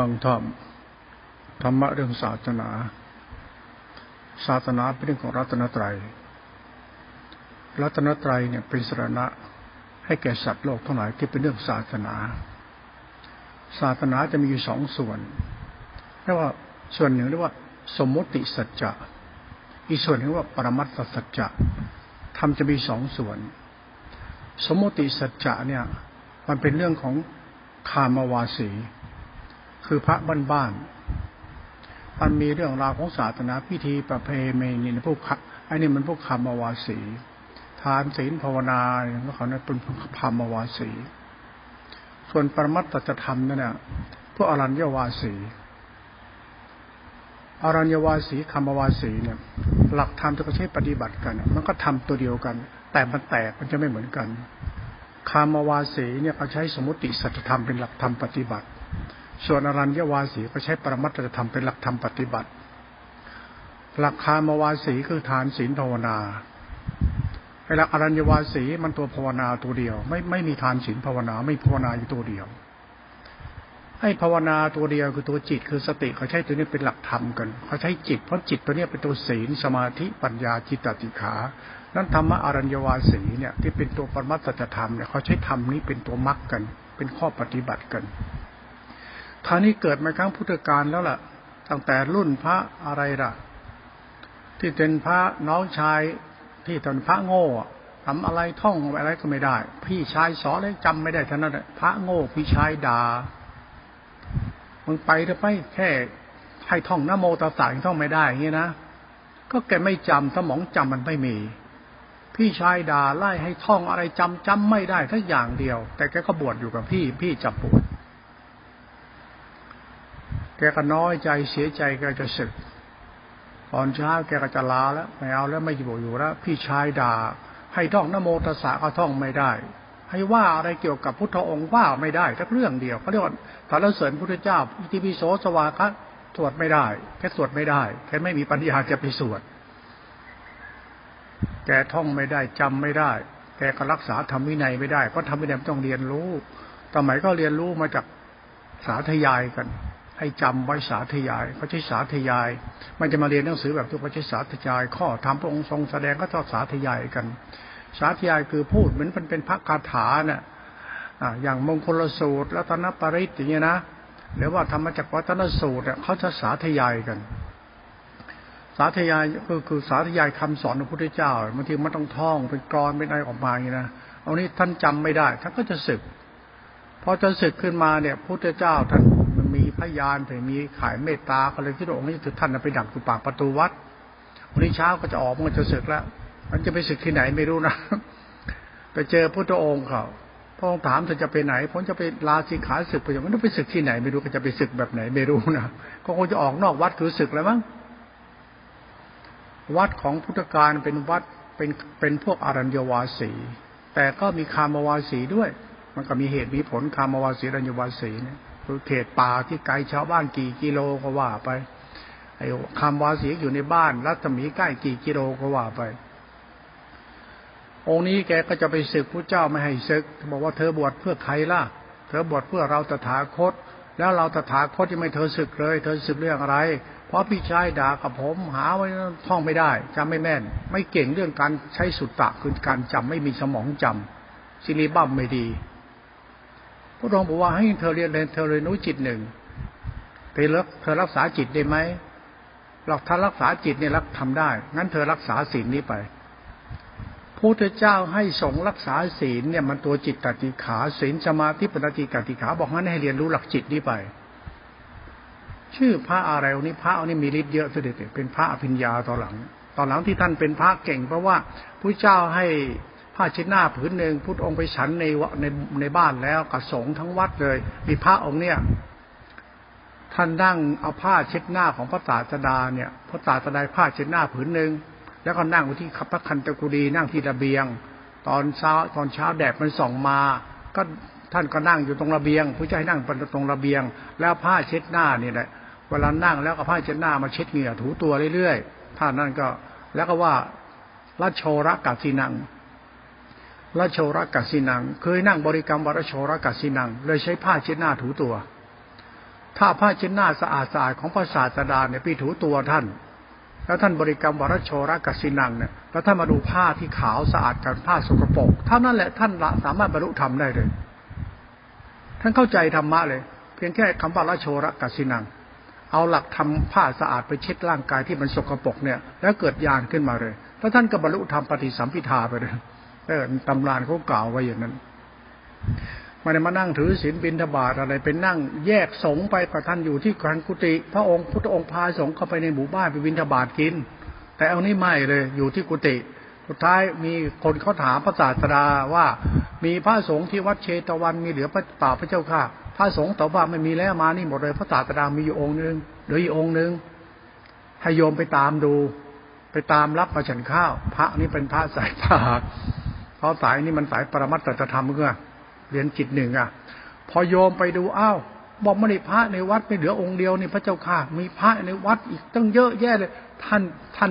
ฟังธรรมธรรมะเรื่องศาสนาศาสนาเป็นเรื่องของรัตนตรัยรัตนตรัยเนี่ยเป็นสรณะให้แก่สัตว์โลกทั้งหลายที่เป็นเรื่องศาสนาศาสนาจะมีอยู่สองส่วนเรียกว่าส่วนหนึ่งเรียกว่าสมมติสัจจะอีกส่วนนึงว่าปรมัตถสัจจะธรรมจะมีสองส่วนสมมติสัจจะเนี่ยมันเป็นเรื่องของคามวาสีคือพระบ้านๆมันมีเรื่องราวของศาสนาพิธีประเพณีนี่นะพวกไอ้นี่มันพวกคามวาสีทานศีลภาวนาแล้วเขาเนี่ยเป็นคามวาสีส่วนปรมัตถธรรมนั่นน่ะพวกอรัญญวาสีอรัญญวาสีคามวาสีเนี่ยหลักธรรมที่เขาใช้ปฏิบัติกันมันก็ทำตัวเดียวกันแต่มันแตกมันจะไม่เหมือนกันคามวาสีเนี่ยเขาใช้สมมติสัจธรรมเป็นหลักธรรมปฏิบัติส่วนอรัญญวาสีเขาใช้ปรมัตถธรรมเป็นหลักธรรมปฏิบัติหลักคามวาสีคือทานศีลภาวนาไอ้หลักอรัญญวาสีมันตัวภาวนาตัวเดียวไม่มีทานศีลภาวนาไม่ภาวนาอยู่ตัวเดียวไอ้ภาวนาตัวเดียวคือตัวจิตคือสติเขาใช้ตัวนี้เป็นหลักธรรมกันเขาใช้จิตเพราะจิตตัวนี้เป็นตัวศีลสมาธิปัญญาจิตตติขานั้นธรรมะอรัญญวาสีเนี่ยที่เป็นตัวปรมัตถธรรมเนี่ยเขาใช้ธรรมนี้เป็นตัวมรรคกันเป็นข้อปฏิบัติกันท่านี้เกิดมาครั้งพุทธกาลแล้วล่ะตั้งแต่รุ่นพระอะไรล่ะที่เป็นพระน้องชายที่ตอนพระโง่ทำอะไรท่องอะไรก็ไม่ได้พี่ชายสอนเลยจำไม่ได้ท่านนั้นพระโง่พี่ชายด่ามึงไปหรือไม่แค่ให้ท่องนะโมตัสสะท่องไม่ได้อย่างนี้นะก็แกไม่จำสมองจำมันไม่มีพี่ชายด่าไล่ให้ท่องอะไรจำไม่ได้ทั้งอย่างเดียวแต่แกก็บวชอยู่กับพี่จับบวชแกก็น้อยใจเสียใจแกจะสึกตอนเช้าแกก็จะลาแล้วไม่เอาแล้วไม่อยู่แล้วพี่ชายด่าให้ท่องนะโมตัสสะก็ท่องไม่ได้ให้ว่าอะไรเกี่ยวกับพุทธองค์ว่าไม่ได้สักเรื่องเดียวเขาเรียกว่าสรรเสริญพระพุทธเจ้าอิติปิโสสวากะสวดไม่ได้แกสวดไม่ได้แกไม่มีปัญญาจะไปสวดแกท่องไม่ได้จำไม่ได้แกก็รักษาธรรมวินัยไม่ได้เพราะธรรมวินัยต้องเรียนรู้สมัยก็เรียนรู้มาจากสาธยายกันให้จำไว้สาธยายเขาใช้สาธยายมันจะมาเรียนหนังสือแบบทุกคนใช้สาธยายข้อธรรมพระองค์ทรงแสดงก็ต้องสาธยายกันสาธยายคือพูดเหมือนมันเป็นพระคาถาน่ะอย่างมงคลสูตรรัตนปริตอย่างเงี้ยนะหรือว่าธรรมจักรวัตนสูตรเขาจะสาธยายกันสาธยายคือสาธยายคำสอนของพระพุทธเจ้าบางทีมันต้องท่องเป็นกลอนเป็นอะไรออกมาอย่างนี้นะเอานี้ท่านจำไม่ได้ท่านก็จะสึกพอจะสึกขึ้นมาเนี่ยพระพุทธเจ้าท่านมีพยานแต่มีขายเมตตาก็เลยคิดว่าองค์นี้ท่านไปดักอยู่ปากประตูวัดวันนี้เช้าก็จะออกมันจะสึกแล้วมันจะไปสึกที่ไหนไม่รู้นะไปเจอพระพุทธองค์เขาพระองค์ถามท่านจะไปไหนพ้นจะไปลาสิกขาสึกไปอย่างนั้นไปสึกที่ไหนไม่รู้ก็จะไปสึกแบบไหนไม่รู้นะก็คงจะออกนอกวัดคือสึกแล้วมั้งวัดของพุทธกาลเป็นวัดเป็นพวกอรัญญวาสีแต่ก็มีคามวาสีด้วยมันก็มีเหตุมีผลคามวาสีอรัญญวาสีเนี่ยคือเขตป่าที่ไกลชาวบ้านกี่กิโลก็ว่าไปไอ้คามวาสีอยู่ในบ้านรัศมีใกล้กี่กิโลก็ว่าไปองค์นี้แกก็จะไปศึกพระเจ้าไม่ให้ศึกบอกว่าเธอบวชเพื่อใครล่ะเธอบวชเพื่อเราตถาคตแล้วเราตถาคตยังไม่เธอศึกเลยเธอศึกเรื่องอะไรเพราะพี่ชายด่ากับผมหาว่าท่องไม่ได้จำไม่แม่นไม่เก่งเรื่องการใช้สุตตะคือการจำไม่มีสมองจำซิลิบัมไม่ดีพระองค์บอกว่าให้เธอเรียนรู้จิตหนึ่งไปเธอรักษาจิตได้ไหมหลักถ้ารักษาจิตเนี่ยทำได้งั้นเธอรักษาศีลนี้ไปพระพุทธเจ้าให้สงฆ์รักษาศีลเนี่ยมันตัวจิตตติขาศีลสมาธิปัญญาจิตตติขาบอกงั้นให้เรียนรู้หลักจิตนี้ไปชื่อพระอะไรองค์นี้พระองค์นี้มีฤทธิ์เยอะสุดเลยเป็นพระอภิญญาตอนหลังที่ท่านเป็นพระเก่งเพราะว่าพระเจ้าให้ผ้าเช็ดหน้าผืนหนึ่งพุทธองค์ไปฉันในบ้านแล้วกับสงฆ์ทั้งวัดเลยมีพระองค์เนี่ยท่านนั่งเอาผ้าเช็ดหน้าของพระศาสดาเนี่ยพระศาสดาผ้าเช็ดหน้าผืนหนึ่งแล้วก็นั่งอยู่ที่พระคันธกุฎีนั่งที่ระเบียงตอนเช้าแดดมันส่องมาก็ท่านก็นั่งอยู่ตรงระเบียงพระเจ้าให้นั่งตรงระเบียงแล้วผ้าเช็ดหน้านี่แหละเวลานั่งแล้วก็ผ้าเช็ดหน้ามาเช็ดเหงื่อถูตัวเรื่อยๆท่านนั่นก็แล้วก็ว่าละโชระกัสสินังละโชระกัสสินังเคยนั่งบริกรรมวรโชระกัสสินังเลยใช้ผ้าเช็ดหน้าถูตัว ถ้าผ้าเช็ดหน้าสะอาดๆของพระศาสดาเนี่ยพี่ถูตัวท่านแล้วท่านบริกรรมวรโชรกัสสินังเนี่ยแล้วท่านมาดูผ้าที่ขาวสะอาดกับผ้าสกปรกเท่านั้นแหละท่านละสามารถบรรลุธรรมได้เลยท่านเข้าใจธรรมะเลยเพียงแค่คำว่าวรโชรกัสสินังเอาหลักทำผ้าสะอาดไปเช็ดร่างกายที่มันสกปรกเนี่ยแล้วเกิดญาณขึ้นมาเลยแล้วท่านก็บรรลุธรรมปฏิสัมภิทาไปเลยตำราเขากล่าวไว้อย่างนั้นไม่ได้มานั่งถือศีลบิณฑบาตอะไรเป็นนั่งแยกสงฆ์ไปกับท่านอยู่ที่คันกุฏิพระองค์พุทธองค์พาสงฆ์เข้าไปในหมู่บ้านไปบิณฑบาตกินแต่เอานี่ไม่เลยอยู่ที่กุฏิสุดท้ายมีคนเขาถามพระศาสดาว่ามีพระสงฆ์ที่วัดเชตวันมีเหลือป่าพระเจ้าค่ะพระสงฆ์ตอบว่าไม่มีแล้วมานี่หมดเลยพระศาสดามีอยู่องค์นึงเหลืออีกองค์นึงให้โยมไปตามดูไปตามรับมาฉันข้าวพระนี่เป็นพระสายปราชญ์เพราะสายนี่มันสายปรมัตถธรรมเพื่อเรียนจิตหนึ่งอ่ะพอโยมไปดูอ้าวบอกไม่ได้พระในวัดไม่เหลือองค์เดียวนี่พระเจ้าค่ะมีพระในวัดอีกตั้งเยอะแยะเลยท่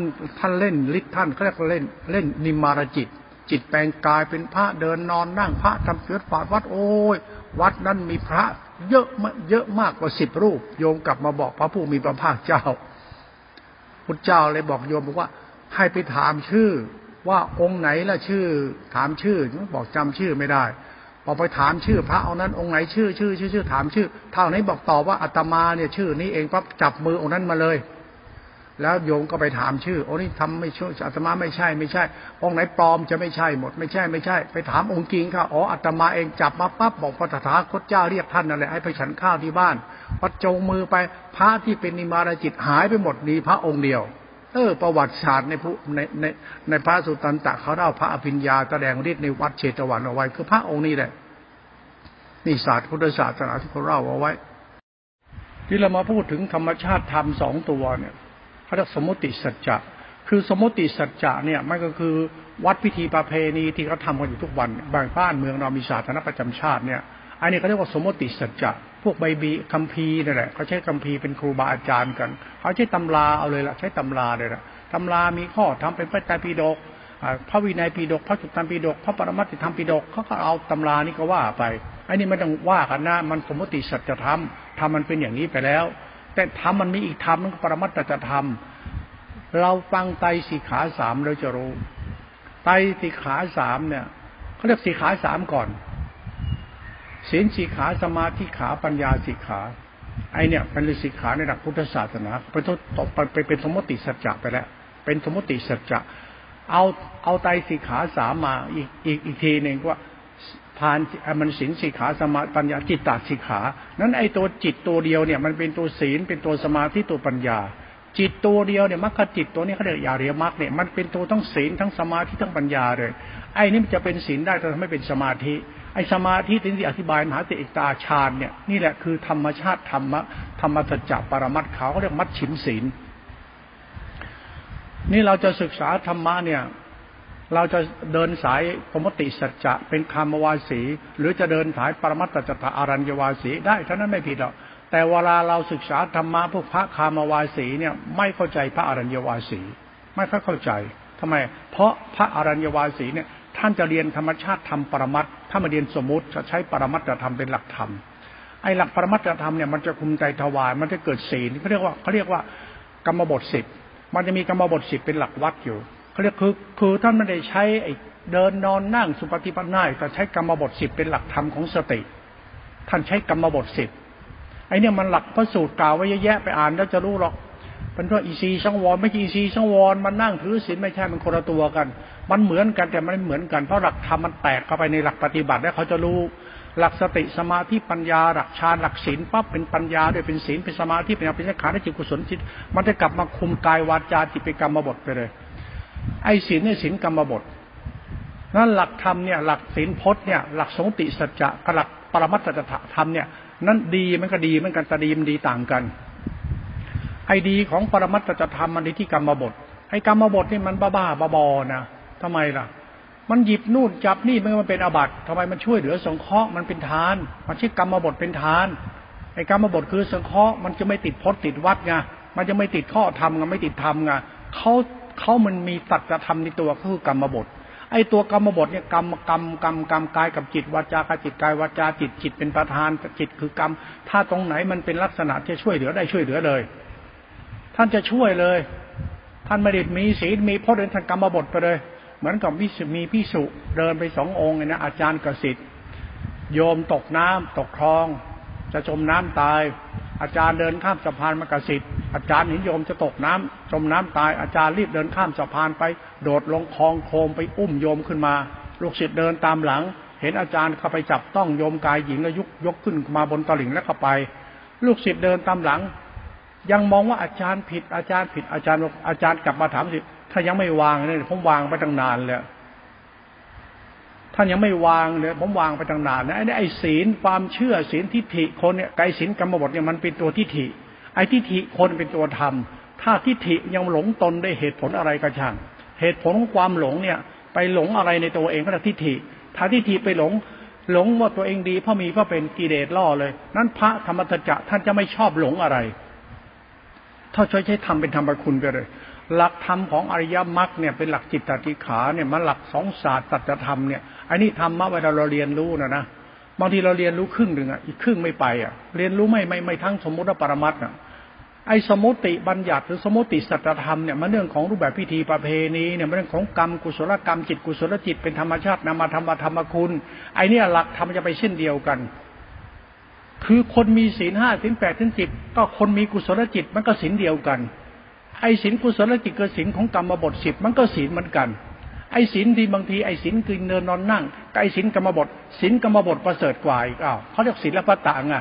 านเล่นฤทธิ์ท่านเขาเรียกเล่นนิมารจิตจิตแปลงกายเป็นพระเดินนอนนั่งพระทำเกิดปาดวัดโอ้ยวัดนั้นมีพระเยอะมากกว่า10รูปโยมกลับมาบอกพระผู้มีพระภาคเจ้าพุทธเจ้าเลยบอกโยมบอกว่าให้ไปถามชื่อว่าองค์ไหนล่ะชื่อถามชื่อบอกจำชื่อไม่ได้พอไปถามชื่อพระเอานั้นองค์ไหนชื่อถามชื่อเท่านี้บอกตอบว่าอาตมาเนี่ยชื่อนี้เองปั๊บจับมือองค์นั้นมาเลยแล้วโยมก็ไปถามชื่อโอ้นี่ทำไม่ชื่ออาตมาไม่ใช่องค์ไหนปลอมจะไม่ใช่หมดไม่ใช่ไปถามองค์จริงค่ะอ๋ออาตมาเองจับมาปั๊บบอกพระตถาคตเจ้าเรียกท่านนั่นแหละให้ไปฉันข้าวที่บ้านปัดจงมือไปพระที่เป็นนิมารจิตหายไปหมดนี่พระองค์เดียวประวัติศาสตร์ในผู้ในพระสุตตันตะเขาเล่าพระอภิญญาแสดงฤทธิ์ในวัดเชตวันเอาไว้คือพระองค์นี้แหละนี่ศาสตร์พุทธศาสนาที่เขาเล่าเอาไว้ที่เรามาพูดถึงธรรมชาติธรรมสองตัวเนี่ยเขาเรียกสมมติสัจจะคือสมมติสัจจะเนี่ยมันก็คือวัดพิธีประเพณีที่เขาทำกันอยู่ทุกวันบางบ้านเมืองเรามีศาสนาประจำชาติเนี่ยอันนี้เขาเรียกว่าสมมติสัจจะพวกใบบีคัมภีร์นี่แหละเขาใช้คัมภีร์เป็นครูบาอาจารย์กันเขาใช้ตำราเอาเลยล่ะใช้ตำราเลยล่ะตำรามีข้อทำเป็นพระไตรปิฎกพระวินัยปิฎกพระสุตตันปิฎกพระปรมัตถธรรมปิฎกเขาก็เอาตำรานี่ก็ว่าไปไอ้นี่ไม่ต้องว่ากันนะมันสมมติสัจธรรมทำมันเป็นอย่างนี้ไปแล้วแต่ธรรมมันมีอีกธรรมนึงปรมัตถธรรมเราฟังไตรสิกขาสามเราจะรู้ไตรสิกขาสามเนี่ยเขาเรียกสิกขาสามก่อนศีลสิกขาสมาธิขาปัญญาสิกขาไอเนี่ยเป็นสิกขาในหลักพุทธศาสนาเป็นต่อไปเป็นสมมติสัจจะไปแล้วเป็นสมมติสัจจะเอาไตรสิกขาสามมาอีกทีนึงว่าผ่านมันศีลสิกขาสมาปัญญาจิตตสิกขานั้นไอตัวจิตตัวเดียวเนี่ยมันเป็นตัวศีลเป็นตัวสมาธิตัวปัญญาจิตตัวเดียวเนี่ยมรรคจิตตัวนี้เขาเรียกอริยมรรคเนี่ยมันเป็นตัวทั้งศีลทั้งสมาธิทั้งปัญญาเลยไอ้นี่มันจะเป็นศีลได้แต่ไม่เป็นสมาธิไอ้สมาธิที่อธิบายมหาเอกตาฌานเนี่ยนี่แหละคือธรรมชาติธรรมสัจจะปรมัตถ์เขาเรียกมัชชิมศีลนี่เราจะศึกษาธรรมะเนี่ยเราจะเดินสายสมมติสัจจะเป็นคามวาสีหรือจะเดินสายปรมัตถสัจจะอรัญญวาสีได้เท่านั้นไม่ผิดหรอกแต่เวลาเราศึกษาธรรมะพวกพระคามวาสีเนี่ยไม่เข้าใจพระอรัญญวาสีไม่ค่อยเข้าใจทำไมเพราะพระอรัญญวาสีเนี่ยท่านจะเรียนธรรมชาติธรรมปรมัตถ์ถ้ามาเรียนสมมติจะใช้ปรมัตถธรรมเป็นหลักธรรมไอ้หลักปรมัตถธรรมเนี่ยมันจะคุมใจถวายมันจะเกิดศีลเขาเรียกว่ากรรมบท10มันจะมีกรรมบท10เป็นหลักวัดอยู่เขาเรียกคือท่านไม่ได้ใช้เดินนอนนั่งสุปฏิปันนาแต่ใช้กรรมบท10เป็นหลักธรรมของสติท่านใช้กรรมบท10ไอ้เนี่ยมันหลักพระสูตรกล่าวไว้เยอะแยะไปอ่านแล้วจะรู้หรอกมันว่าอินทรีย์สังวรไม่ใช่อินทรีย์สังวรมันนั่งถือศีลไม่ใช่มันคนละตัวกันมันเหมือนกันแต่มันไม่เหมือนกันเพราะหลักธรรมมันแตกเข้าไปในหลักปฏิบัติแล้วเขาจะรู้หลักสติสมาธิปัญญาหลักฌานหลักศีลปั๊บเป็นปัญญาด้วยเป็นศีลเป็นสมาธิเป็นอภิสังขารจิตกุศลจิตมันจะกลับมาคุมกายวาจาจิตเป็นกรรมบทไปเลยไอ้ศีลเนี่ยศีลกรรมบทนั่นหลักธรรมเนี่ยหลักศีลพจน์เนี่ยหลักสมมติสัจจะกับหลักปรมัตถธรรมเนี่ยนั่นดีมันก็ดีเหมือนกันแต่ดีมันดีต่างกันไอ้ดีของปรมัตถธรรมมันดีที่กรรมบทไอ้กรรมบทนี่มันบ้าๆบอๆนะทำไมล่ะมันหยิบนู่นจับนี่มันเป็นอบัติทำไมมันช่วยเหลือสงเคราะห์มันเป็นทานมันชื่อกรรมบทเป็นทานไอ้กรรมบทคือสงเคราะห์มันจะไม่ติดพจน์ติดวัดไงมันจะไม่ติดข้อธรรมไงไม่ติดธรรมไงเขามันมีสัจธรรมในตัวคือกรรมบท ไอ้ตัวกรรมบทเนี่ยกรรมกายกับจิตวาจากจิตกายวาจาจิตเป็นประธานจิตคือกรรมถ้าตรงไหนมันเป็นลักษณะที่ช่วยเหลือได้ช่วยเหลือเลยท่านจะช่วยเลยท่านไม่ได้มีศีลมีพจน์เดินทางกรรมบทไปเลยเหมือนกับมีภิกษุเดินไปสององค์เนี่ยนะอาจารย์กสิทธิ์โยมตกน้ำตกคลองจะจมน้ำตายอาจารย์เดินข้ามสะพานมากสิทธิ์อาจารย์เห็นโยมจะตกน้ำจมน้ำตายอาจารย์รีบเดินข้ามสะพานไปโดดลงคลองโคลมไปอุ้มโยมขึ้นมาลูกศิษย์เดินตามหลังเห็นอาจารย์เข้าไปจับต้องโยมกายหญิงแล้วยกขึ้นมาบนตลิ่งแล้วเข้าไปลูกศิษย์เดินตามหลังยังมองว่าอาจารย์ผิดอาจารย์กลับมาถามสิถ้ายังไม่วางเนี่ยผมวางไปตั้งนานแล้วท่านยังไม่วางเลยผมวางไปตั้งนานนะไอ้ศีลความเชื่อศีลทิฏฐิคนเนี่ยกายศีลกรรมบทเนี่ยมันเป็นตัวทิฏฐิไอ้ทิฏฐิคนเป็นตัวธรรมถ้าทิฏฐิยังหลงตนได้เหตุผลอะไรก็ช่างเหตุผลของความหลงเนี่ยไปหลงอะไรในตัวเองก็ทิฏฐิถ้าทิฏฐิไปหลงว่าตัวเองดีเพราะมีก็เป็นกิเลสล่อเลยนั้นพระธรรมทัจจะท่านจะไม่ชอบหลงอะไรถ้าใช้ธรรมเป็นธรรมคุณไปเลยหลักธรรมของอริยมรรคเนี่ยเป็นหลักจิตตติขาเนี่ยมันหลักสองศาสตร์สัจธรรมเนี่ยไอ้นี่ธรรมะเวลาเราเรียนรู้นะบางทีเราเรียนรู้ครึ่งหนึ่งอ่ะอีกครึ่งไม่ไปอ่ะเรียนรู้ไม่ทั้งสมมติและปรมัตถ์อ่ะไอ้สมมติบัญญัติหรือสมมติสัจธรรมเนี่ยมันเรื่องของรูปแบบพิธีประเพณีเนี่ยมันเรื่องของกรรมกุศลกรรมจิตกุศลจิตเป็นธรรมชาตินามธรรมธรรมคุณไอ้เนี่ยหลักธรรมจะไปเช่นเดียวกันคือคนมีศีล 5 ศีล 8 ศีล 10ก็คนมีกุศลจิตมันก็ศีลเดียวกันไอ้ศีลกุศลจิตกับศีลของกรรมบท10มันก็ศีลเหมือนกันไอ้ศีลที่บางทีไอ้ศีลกินเดินนอนนั่งกับไอ้ศีลกรรมบทศีลกรรมบทประเสริฐกว่าอีกเค้าเรียกศีลละปะตะไง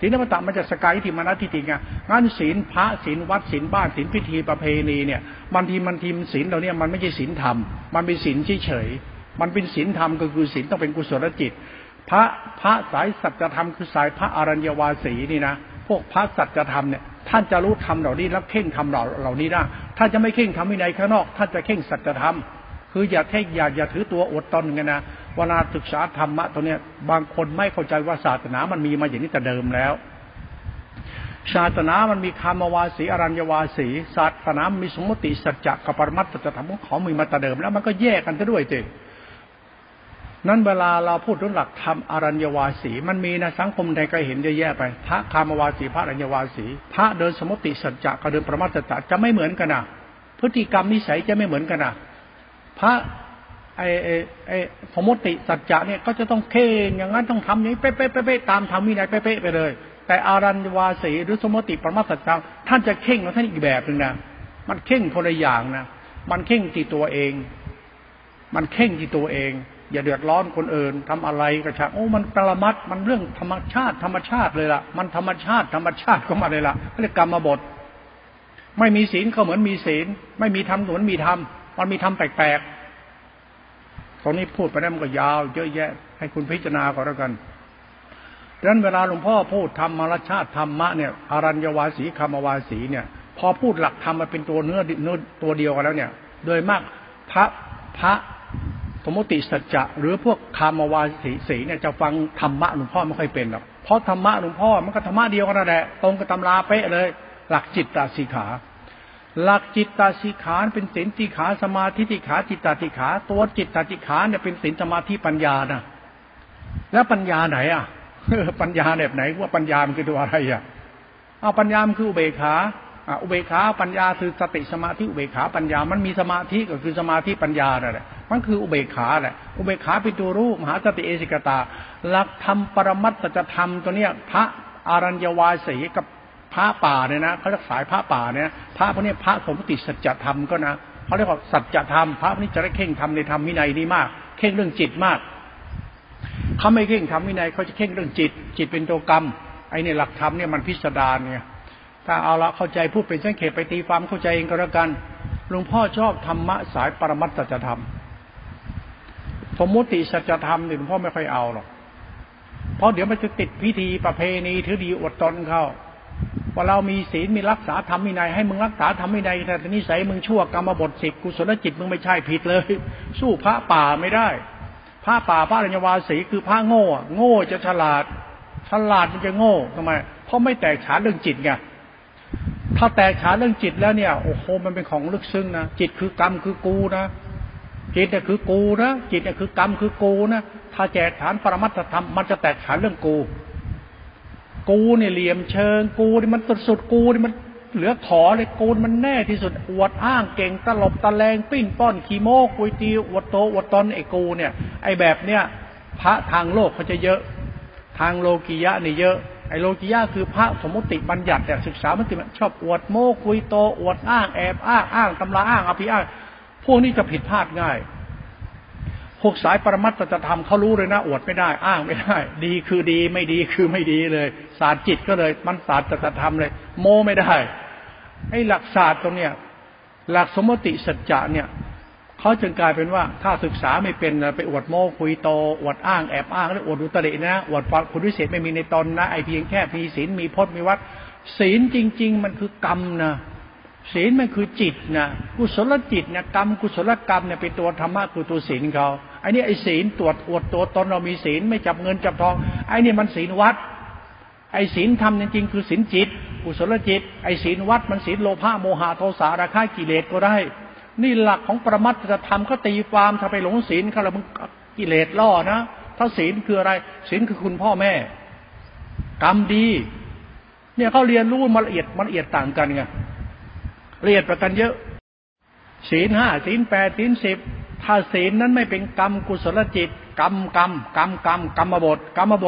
ศีลละปะตะมันจะสกายที่มนัสทิฏฐิไงงั้นศีลพระศีลวัดศีลบ้านศีลพิธีประเพณีเนี่ยบางทีศีลเราเนี่ยมันไม่ใช่ศีลธรรมมันเป็นศีลเฉยๆมันเป็นศีลธรรมก็คือศีลต้องเป็นกุศลจิตพระสายสัจธรรมคือสายพระอรัญญวาสีนี่นะพวกพระสัจธรรมเนี่ยท่านจะรู้ธรรมเหล่านี้รับเข่งธรรมเหล่านี้ได้ถ้าจะไม่เข่งธรรมวินัยข้างนอกท่านจะเข่งสัจธรรมคืออย่าถือตัวอวดตนกันนะเวลาศึกษาธรรมะตัวเนี้ยบางคนไม่เข้าใจว่าศาสนามันมีมาอย่างนี้แต่เดิมแล้วศาสนามันมีคามวาสีอรัญญวาสีศาสนามีสมมติสัจจะกับปรมัตถสัจธรรมของมีมาแต่เดิมแล้วมันก็แยกกันซะด้วยตินั้นเวลาเราพูดถึงหลักธรรมอรัญญวาสีมันมีนะสังคมใดก็เห็นเยอะแยะไปพระคามวาสีพระอรัญญวาสีพระเดินสมมติสัจจะกับเดินปรมัตถสัจจะจะไม่เหมือนกันนะพฤติกรรมนิสัยจะไม่เหมือนกันนะพระไอ้สมมติสัจจะเนี่ยก็จะต้องเข่งอย่างนั้นต้องทำอย่างนี้เป๊ะๆๆๆตามธรรมวินัยเป๊ะๆไปเลยแต่อรัญญวาสีหรือสมมติปรมัตถสัจจะท่านจะเข่งของท่านอีกแบบนึงนะมันเข่งคนละอย่างนะมันเข่งที่ตัวเองมันเข่งที่ตัวเองอย่าเดือดร้อนคนอื่นทำอะไรก็ช่างโอ้มันปรมัตถ์มันเรื่องธรรมชาติเลยล่ะมันธรรมชาติของมันเลยล่ะเรียกกรรมบทไม่มีศีลก็เหมือนมีศีลไม่มีธรรมเหมือนมีธรรมมันมีธรรมแปลกๆตรงนี้พูดไปแล้วมันก็ยาวเยอะแยะให้คุณพิจารณาก่อนแล้วกันดังนั้นเวลาหลวงพ่อพูดธรรมรชาติธรรมะเนี่ยอรัญญวาสีคามวาสีเนี่ยพอพูดหลักธรรมมาเป็นตัวเนื้อตัวเดียวกันแล้วเนี่ยโดยมากพระสมมติสัจจะหรือพวกคามวาสีเนี่ยจะฟังธรรมะหลวงพ่อไม่ค่อยเป็นหรอกเพราะธรรมะหลวงพ่อมันก็ธรรมะเดียวกันแหละตรงกับตำราเป๊ะเลยหลักจิตตสิกขาหลักจิตตสิกขาเป็นศีลสิกขาสมาธิสิกขาจิตตสิกขาตัวจิตตสิกขาเนี่ยเป็นศีลสมาธิปัญญานะแล้วปัญญาไหนอ่ะ ปัญญาแบบไหนว่าปัญญามันคือตัวอะไรอ่ะปัญญามันคืออุเบกขาอุเบกขาปัญญาคือสติสมาธิอุเบกขาปัญญามันมีสมาธิก็คือสมาธิปัญญานั่นแหละมันคืออุเบกขาแหละอุเบกขาเป็นตัวรูปมหาสติเอสิกตาหลักธรรมปรมัตถสัจธรรมตัวเนี้ยพระอรัญญวาสีกับพระป่าเนี่ยนะเค้าเรียกสายพระป่าเนี่ยพระพวกนี้พระสมมติสัจธรรมก็นะเค้าเรียกว่าสัจธรรมพระพวกนี้จะได้เข่งธรรมในธรรมวินัยนี้มากเข่งเรื่องจิตมากเค้าไม่เข่งธรรมวินัยเค้าจะเข่งเรื่องจิตเป็นตัวกรรมไอ้นี่หลักธรรมเนี่ยมันพิสดารเนี่ยถ้าเอาละเข้าใจพูดเป็นสังเขปไปตีความเข้าใจเองก็แล้วกันหลวงพ่อชอบธรรมะสายปรมัตถสัจธรรมสมมติสัจธรรมเนี่ยหลวงพ่อไม่ค่อยเอาหรอกเพราะเดี๋ยวมันจะติดพิธีประเพณีถือดีอวดตนเข้าว่าเรามีศีลมีรักษาธรรมวินัยให้มึงรักษาธรรมวินัยแต่นิสัยมึงชั่วกรรมบท10กุศลจิตมึงไม่ใช่ผิดเลยสู้พระป่าไม่ได้พระป่าพระอรัญญวาสีคือพระโง่จะฉลาดมันจะโง่ทำไมเพราะไม่แตกฉานเรื่องจิตไงถ้าแตกฉานเรื่องจิตแล้วเนี่ยโอ้โหมันเป็นของลึกซึ้งนะจิตคือกรรมคือกูนะ จิตเนี่ยคือกูนะจิตเนี่ยคือกรรมคือกูนะถ้าแจกฐานปรมัตถธรรมมันจะแตกฐานเรื่องกูกูเนี่ยเหลี่ยมเชิงกูนี่มันสุดๆกูนี่มันเหลือขอเลยกูมันแน่ที่สุดอวดอ้างเก่งตลบตะแลงปิ้นป้อนขี้โม้กุยตีอวดโตอวดตนไอ้กูเนี่ยไอ้แบบเนี่ยพระทางโลกเขาจะเยอะทางโลกิยะนี่เยอะไอ้โลกิยะคือพระสมมติบัญญัติแต่ศึกษามันติมันชอบอวดโม้กุยโตอวดอ้างแอบอ้างตำราอ้างอภิอ้างพวกนี้จะผิดพลาดง่ายพวกสายปรมัตถธรรมเขารู้เลยนะอวดไม่ได้อ้างไม่ได้ดีคือดีไม่ดีคือไม่ดีเลยศาสตร์จิตก็เลยมันศาสตร์ตถธรรมเลยโม้ไม่ได้ไอ้หลักศาสตร์ตรงเนี้ยหลักสมมติสัจจะเนี่ยเขาจึงกลายเป็นว่าถ้าศึกษาไม่เป็นไปอวดโม้คุยโตอวดอ้างแอบอ้างแล้วอวดอุตรินะอวดคุณวิเศษไม่มีในตนนะไอ้เพียงแค่มีศีลมีพจน์มีวัดศีลจริงๆมันคือกรรมนะศีลมันคือจิตนะกุศลจิตนะกรรมกุศลกรรมเนี่ยเป็นตัวธรรมะคือตัวศีลเขาไอ้นี่ไอ้ศีลตรวจอวดตัวตนเรามีศีลไม่จับเงินจับทองไอ้นี่มันศีลวัดไอ้ศีลธรรมจริงๆคือศีลจิตกุศลจิตไอ้ศีลวัดมันศีลโลภะโมหะโทสะราคะกิเลสก็ได้นี่หลักของปรมัตถธรรมก็ตีความถ้าไปหลงศีลเขาแล้วมึงกิเลสล่อนะถ้าศีลคืออะไรศีลคือคุณพ่อแม่กรรมดีเนี่ยเขาเรียนรู้มาละเอียดต่างกันไงละเอียดประกันเยอะศีลห้าศีลแปดศีลสิบถ้าศีลนั้นไม่เป็นกรรมกุศลจิตกรรมบ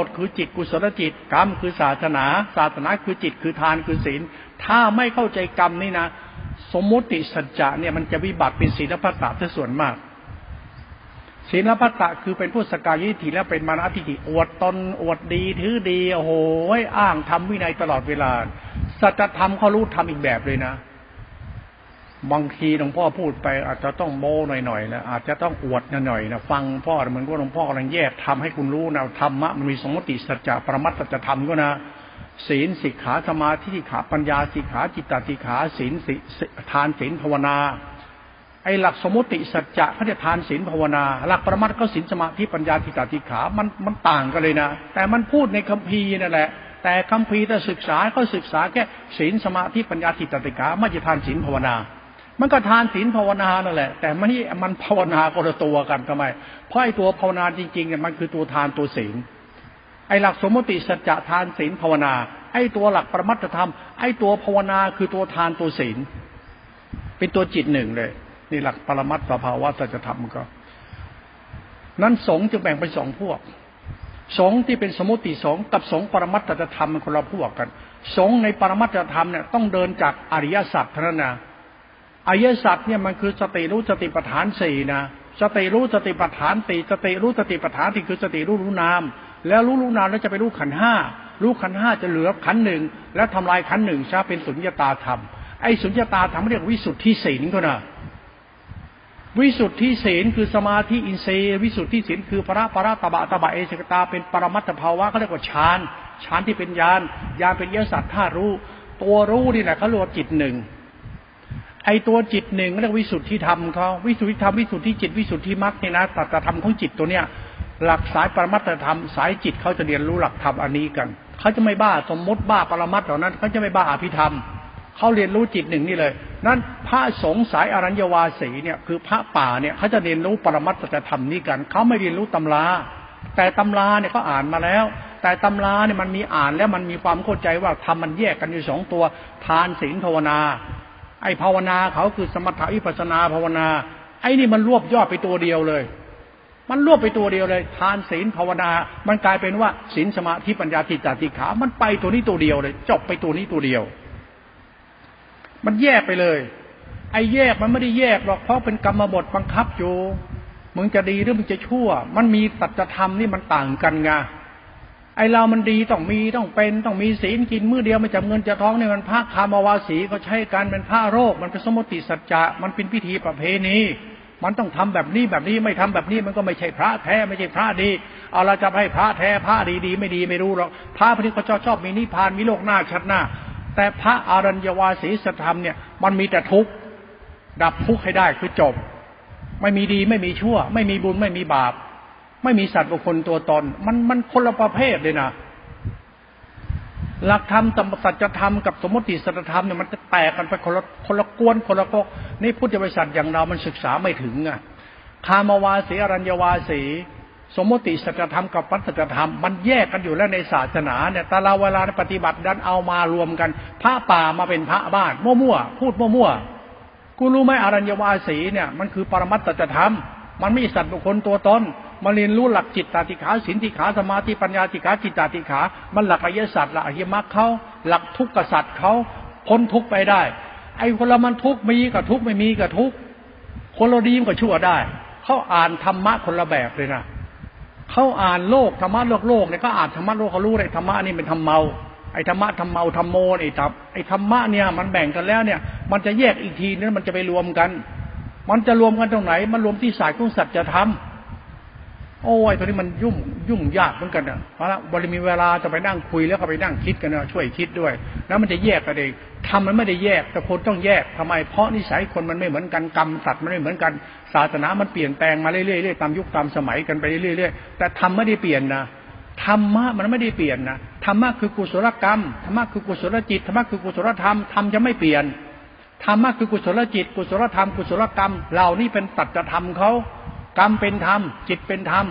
ทคือจิตกุศลจิตกรรมคือศาสนาคือจิตคือทานคือศีลถ้าไม่เข้าใจกรรมนี่นะสมมติสัจจะเนี่ยมันจะวิบัติเป็นศีลพัตตะซะส่วนมากศีลพัตตะคือเป็นผู้สกายทิฏฐิและเป็นมานะทิฏฐิอวดตนอวดดีถือดีโอ้โหอ้างทำวินัยตลอดเวลาสัจธรรมเขารู้ทำอีกแบบเลยนะบางทีหลวงพ่อพูดไปอาจจะต้องโม้หน่อยๆนะอาจจะต้องอวดหน่อยๆนะฟังพ่อเหมือนว่าหลวงพ่อกำลังแยกทำให้คุณรู้นะธรรมะมันมีสมมติสัจจะปรมัตถสัจธรรมก็นะศีลสิกขาสมาธิสิกขาปัญญาสิกขาจิตตสิกขาศีลทานศีลภาวนาไอ้หลักสมมติสัจจะเขาจะทานศีลภาวนาหลักปรมัตถก็ศีลสมาธิปัญญาจิตตสิกขามันต่างกันเลยนะแต่มันพูดในคัมภีร์นั่นแหละแต่คัมภีร์ถ้าศึกษาก็ศึกษาแค่ศีลสมาธิปัญญาจิตตสิกขาไม่ใช่ทานศีลภาวนามันก็ทานศีลภาวนานั่นแหละแต่ไม่มันภาวนาคนละตัวกันทำไมเพราะไอ้ตัวภาวนาจริงๆเนี่ยมันคือตัวทานตัวศีลไอ้หลักสมมติสัจจะทานศีลภาวนาไอ้ตัวหลักปรมัตถธรรมไอ้ตัวภาวนาคือตัวทานตัวศีลเป็นตัวจิตหนึ่งเลยนี่หลักปรมัตถภาวะสัจธรรมก็นั้นสงฆ์จึงแบ่งเป็นสองพวกสงฆ์ที่เป็นสมมติสงฆ์กับสงฆ์ปรมัตถธรรมมันคนละพวกกันสงฆ์ในปรมัตถธรรมเนี่ยต้องเดินจากอริยสัจเท่านั้นนะอริยสัจเนี่ยมันคือสติรู้สติปัฏฐานสี่นะสติรู้สติปัฏฐานตีสติรู้สติปัฏฐานที่คือสติรู้นามแล้วรู้นามแล้วจะไปรู้ขันธ์ห้ารู้ขันธ์ห้าจะเหลือขันธ์หนึ่งแล้วทำลายขันธ์หนึ่งซะเป็นสุญญตาธรรมไอ้สุญญตาธรรมเรียกวิสุทธิศีลก็นะวิสุทธิศีลคือสมาธิอินทรีย์วิสุทธิศีลคือพระตบะเอเสกตาเป็นปรมัตถภาวะเขาเรียกว่าฌานที่เป็นญาณเป็นอริยสัจธาตุรู้ตัวรู้นี่แหละเขาเรียกว่าจิตหนึ่งไอตัวจิตหนึ่งเรียกวิสุทธิธรรมเขาวิสุทธิธรรมวิสุทธิจิตวิสุทธิมรรคเนี่ยนะตัตตธรรมของจิตตัวเนี้ยหลักสายปรมัตถธรรมสายจิตเขาจะเรียนรู้หลักธรรมอันนี้กันเขาจะไม่บ้าสมมติบ้าปรมัตถ์เหล่านั้นเขาจะไม่บ้าอภิธรรมเขาเรียนรู้จิตหนึ่งนี่เลยนั้นพระสงฆ์สายอรัญญวาสีเนี่ยคือพระป่าเนี่ยเขาจะเรียนรู้ปรมัตถธรรมนี้กันเขาไม่เรียนรู้ตำราแต่ตำราเนี่ยเขาอ่านมาแล้วแต่ตำราเนี่ยมันมีอ่านแล้วมันมีความเข้าใจว่าธรรมมันแยกกันอยู่สองตัวทานศีลภาวนาไอ้ภาวนาเขาคือสมถะวิปัสสนาภาวนาไอ้นี่มันรวบยอดไปตัวเดียวเลยทานศีลภาวนามันกลายเป็นว่าศีลสมาธิปัญญาจิตตสิกขามันไปตัวนี้ตัวเดียวเลยจบไปตัวนี้ตัวเดียวมันแยกไปเลยไอ้แยกมันไม่ได้แยกหรอกเพราะเป็นกรรมบทบังคับอยู่มึงจะดีหรือมึงจะชั่วมันมีสัจธรรมนี่มันต่างกันไงไอ้เรามันดีต้องมีต้องเป็นต้องมีศีลกินมื้อเดียวไม่จับเงินจะท้องเนี่ยมันพระคามวาสีก็ใช้การเป็นพระโรคมันเป็นสมมติสัจจะมันเป็นพิธีประเพณีมันต้องทำแบบนี้ไม่ทำแบบนี้มันก็ไม่ใช่พระแท้ไม่ใช่พระดีเอาเราจะให้พระแท้พระดีไม่ดีไม่รู้หรอกพระพระที่เขาชอบมีนิพพานมีโลกหน้าชัดหน้าแต่พระอรัญญวาสีสธรรมเนี่ยมันมีแต่ทุกข์ดับทุกข์ให้ได้คือจบไม่มีดีไม่มีชั่วไม่มีบุญไม่มีบาปไม่มีสัตว์บุคคลตัวตนมันคนละประเภทเลยนะหลักธรรมสัจธรรมกับสมมติสัจธรรมเนี่ยมันจะแตกกันไปคนละกวนคนละพวกนี่พุทธบริษัทอย่างเรามันศึกษาไม่ถึงอ่ะ คามวาสีอรัญญวาสีสมมติสัจธรรมกับปัจจัยธรรมมันแยกกันอยู่แล้วในศาสนาเนี่ยแต่เราเวลาปฏิบัติดันเอามารวมกันพระป่ามาเป็นพระบ้านมั่วๆพูดมั่วๆกูรู้ไหมอรัญญวาสีเนี่ยมันคือปรมัตถสัจธรรมมันไม่สัตว์บุคคลตัวตนมันเรียนรู้หลักจิตตติขาศีลติขาสมาธิปัญญาติขาจิตตติขามันหลักอริยสัจหลักอริยมรรคเขาหลักทุกขสัจเขาพ้นทุกไปได้ไอ้คนเรามันทุกมีกับทุกไม่มีกับทุกคนเราดีกับชั่วได้เขาอ่านธรรมะคนละแบบเลยนะเขาอ่านโลกธรรมะโลกเนี่ยก็อ่านธรรมะโลกเขารู้เลยธรรมะนี่เป็นธรรมเมาไอ้ธรรมะธรรมเมาธรรมโมไอ้ตับไอ้ธรรมะเนี่ยมันแบ่งกันแล้วเนี่ยมันจะแยกอีกทีนั้นมันจะไปรวมกันมันจะรวมกันตรงไหนมันรวมที่ศาสตร์ของสัจธรรมโอ้ยตอนนี้มันยุ่งยากเหมือนกันนะเพราะละบริมีเวลาจะไปนั่งคุยแล้วก็ไปนั่งคิดกันนะช่วยคิดด้วยแล้วมันจะแยกกันเองทำมันไม่ได้แยกแต่คนต้องแยกทำไมเพราะนิสัยคนมันไม่เหมือนกันกรรมสัตว์มันไม่เหมือนกันศาสนามันเปลี่ยนแปลงมาเรื่อยๆตามยุคตามสมัยกันไปเรื่อยๆแต่ธรรมไม่ได้เปลี่ยนนะธรรมะมันไม่ได้เปลี่ยนนะธรรมะคือกุศลกรรมธรรมะคือกุศลจิตธรรมะคือกุศลธรรมธรรมจะไม่เปลี่ยนธรรมะคือกุศลจิตกุศลธรรมกุศลกรรมเหล่านี้เป็นสัจธรรมเขากรรมเป็นธรรมจิตเป็นธรรม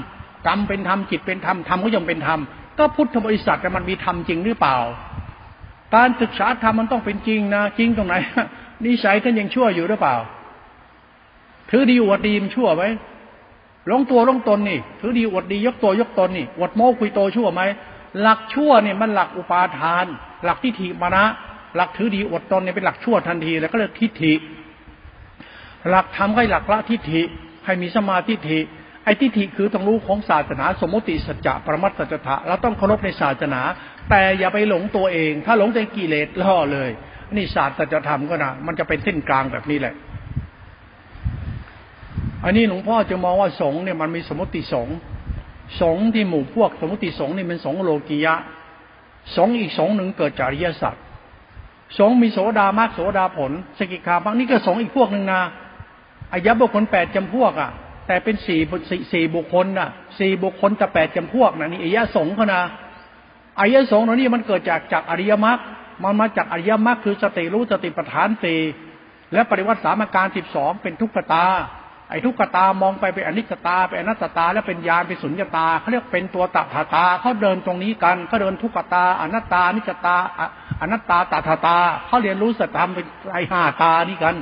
กรรมเป็นธรรมจิตเป็นธรรมธรรมก็ย่อมเป็นธรรมก็พุทธบริษัทมันมีธรรมจริงหรือเปล่าการศึกษาธรรมมันต้องเป็นจริงนะจริงตรงไหนนิสัยท่านยังชั่วอยู่หรือเปล่าถือดีอวดดีมันชั่วไหมหลงตัวหลงตนนี่ถือดีอวดดียกตัวยกตนนี่อวดโม้คุยโตชั่วไหมหลักชั่วเนี่ยมันหลักอุปาทานหลักทิฏฐิมานะหลักถือดีอวดตนเนี่ยเป็นหลักชั่วทันทีแล้วก็เรียกทิฏฐิหลักธรรมก็หลักละทิฏฐิให้มีสมาธิทิฏฐิไอ้ทิฏฐิคือต้องรู้ของศาสนาสมมติสัจจะปรมัตถสัจจะเราต้องเคารพในศาสนาแต่อย่าไปหลงตัวเองถ้าหลงในกิเลสล่อเลยนี่ศาสตร์สัจธรรมก็นะมันจะเป็นเส้นกลางแบบนี้แหละอันนี้หลวงพ่อจะมองว่าสงฆ์เนี่ยมันมีสมมติสงฆ์สงฆ์ที่หมู่พวกสมมติสงฆ์นี่เป็นสงฆ์โลกียะสงฆ์อีกสงฆ์หนึ่งเกิดจากอริยสัจสงฆ์มีโสดามรรคโสดาผลสกิทาคามรรคนี่ก็สงฆ์อีกพวกนึงนะอริยบุคคล8จำพวกอ่ะแต่เป็น4บุคคลน่ะ4บุคคลแต่8จำพวกนะนี่อริยสงฆ์เขานะอริยสงฆ์ตัวนี้มันเกิดจากอริยมรรคมันมาจากอริยมรรคคือสติรู้สติปัฏฐาน4และปริวัติสามอาการ12เป็นทุกขตาไอ้ทุกขตามองไปเป็นอนิจจตาเป็นอนัตตาและเป็นญาณเป็นสุญญตาเขาเรียกเป็นตัวตถาตาเขาเดินตรงนี้กันเขาเดินทุกขตาอนัตตาอนิจจตาอนัตตาตถาตาเขาเรียนรู้สัจธรรมเป็นไอ้5ตานี้กัน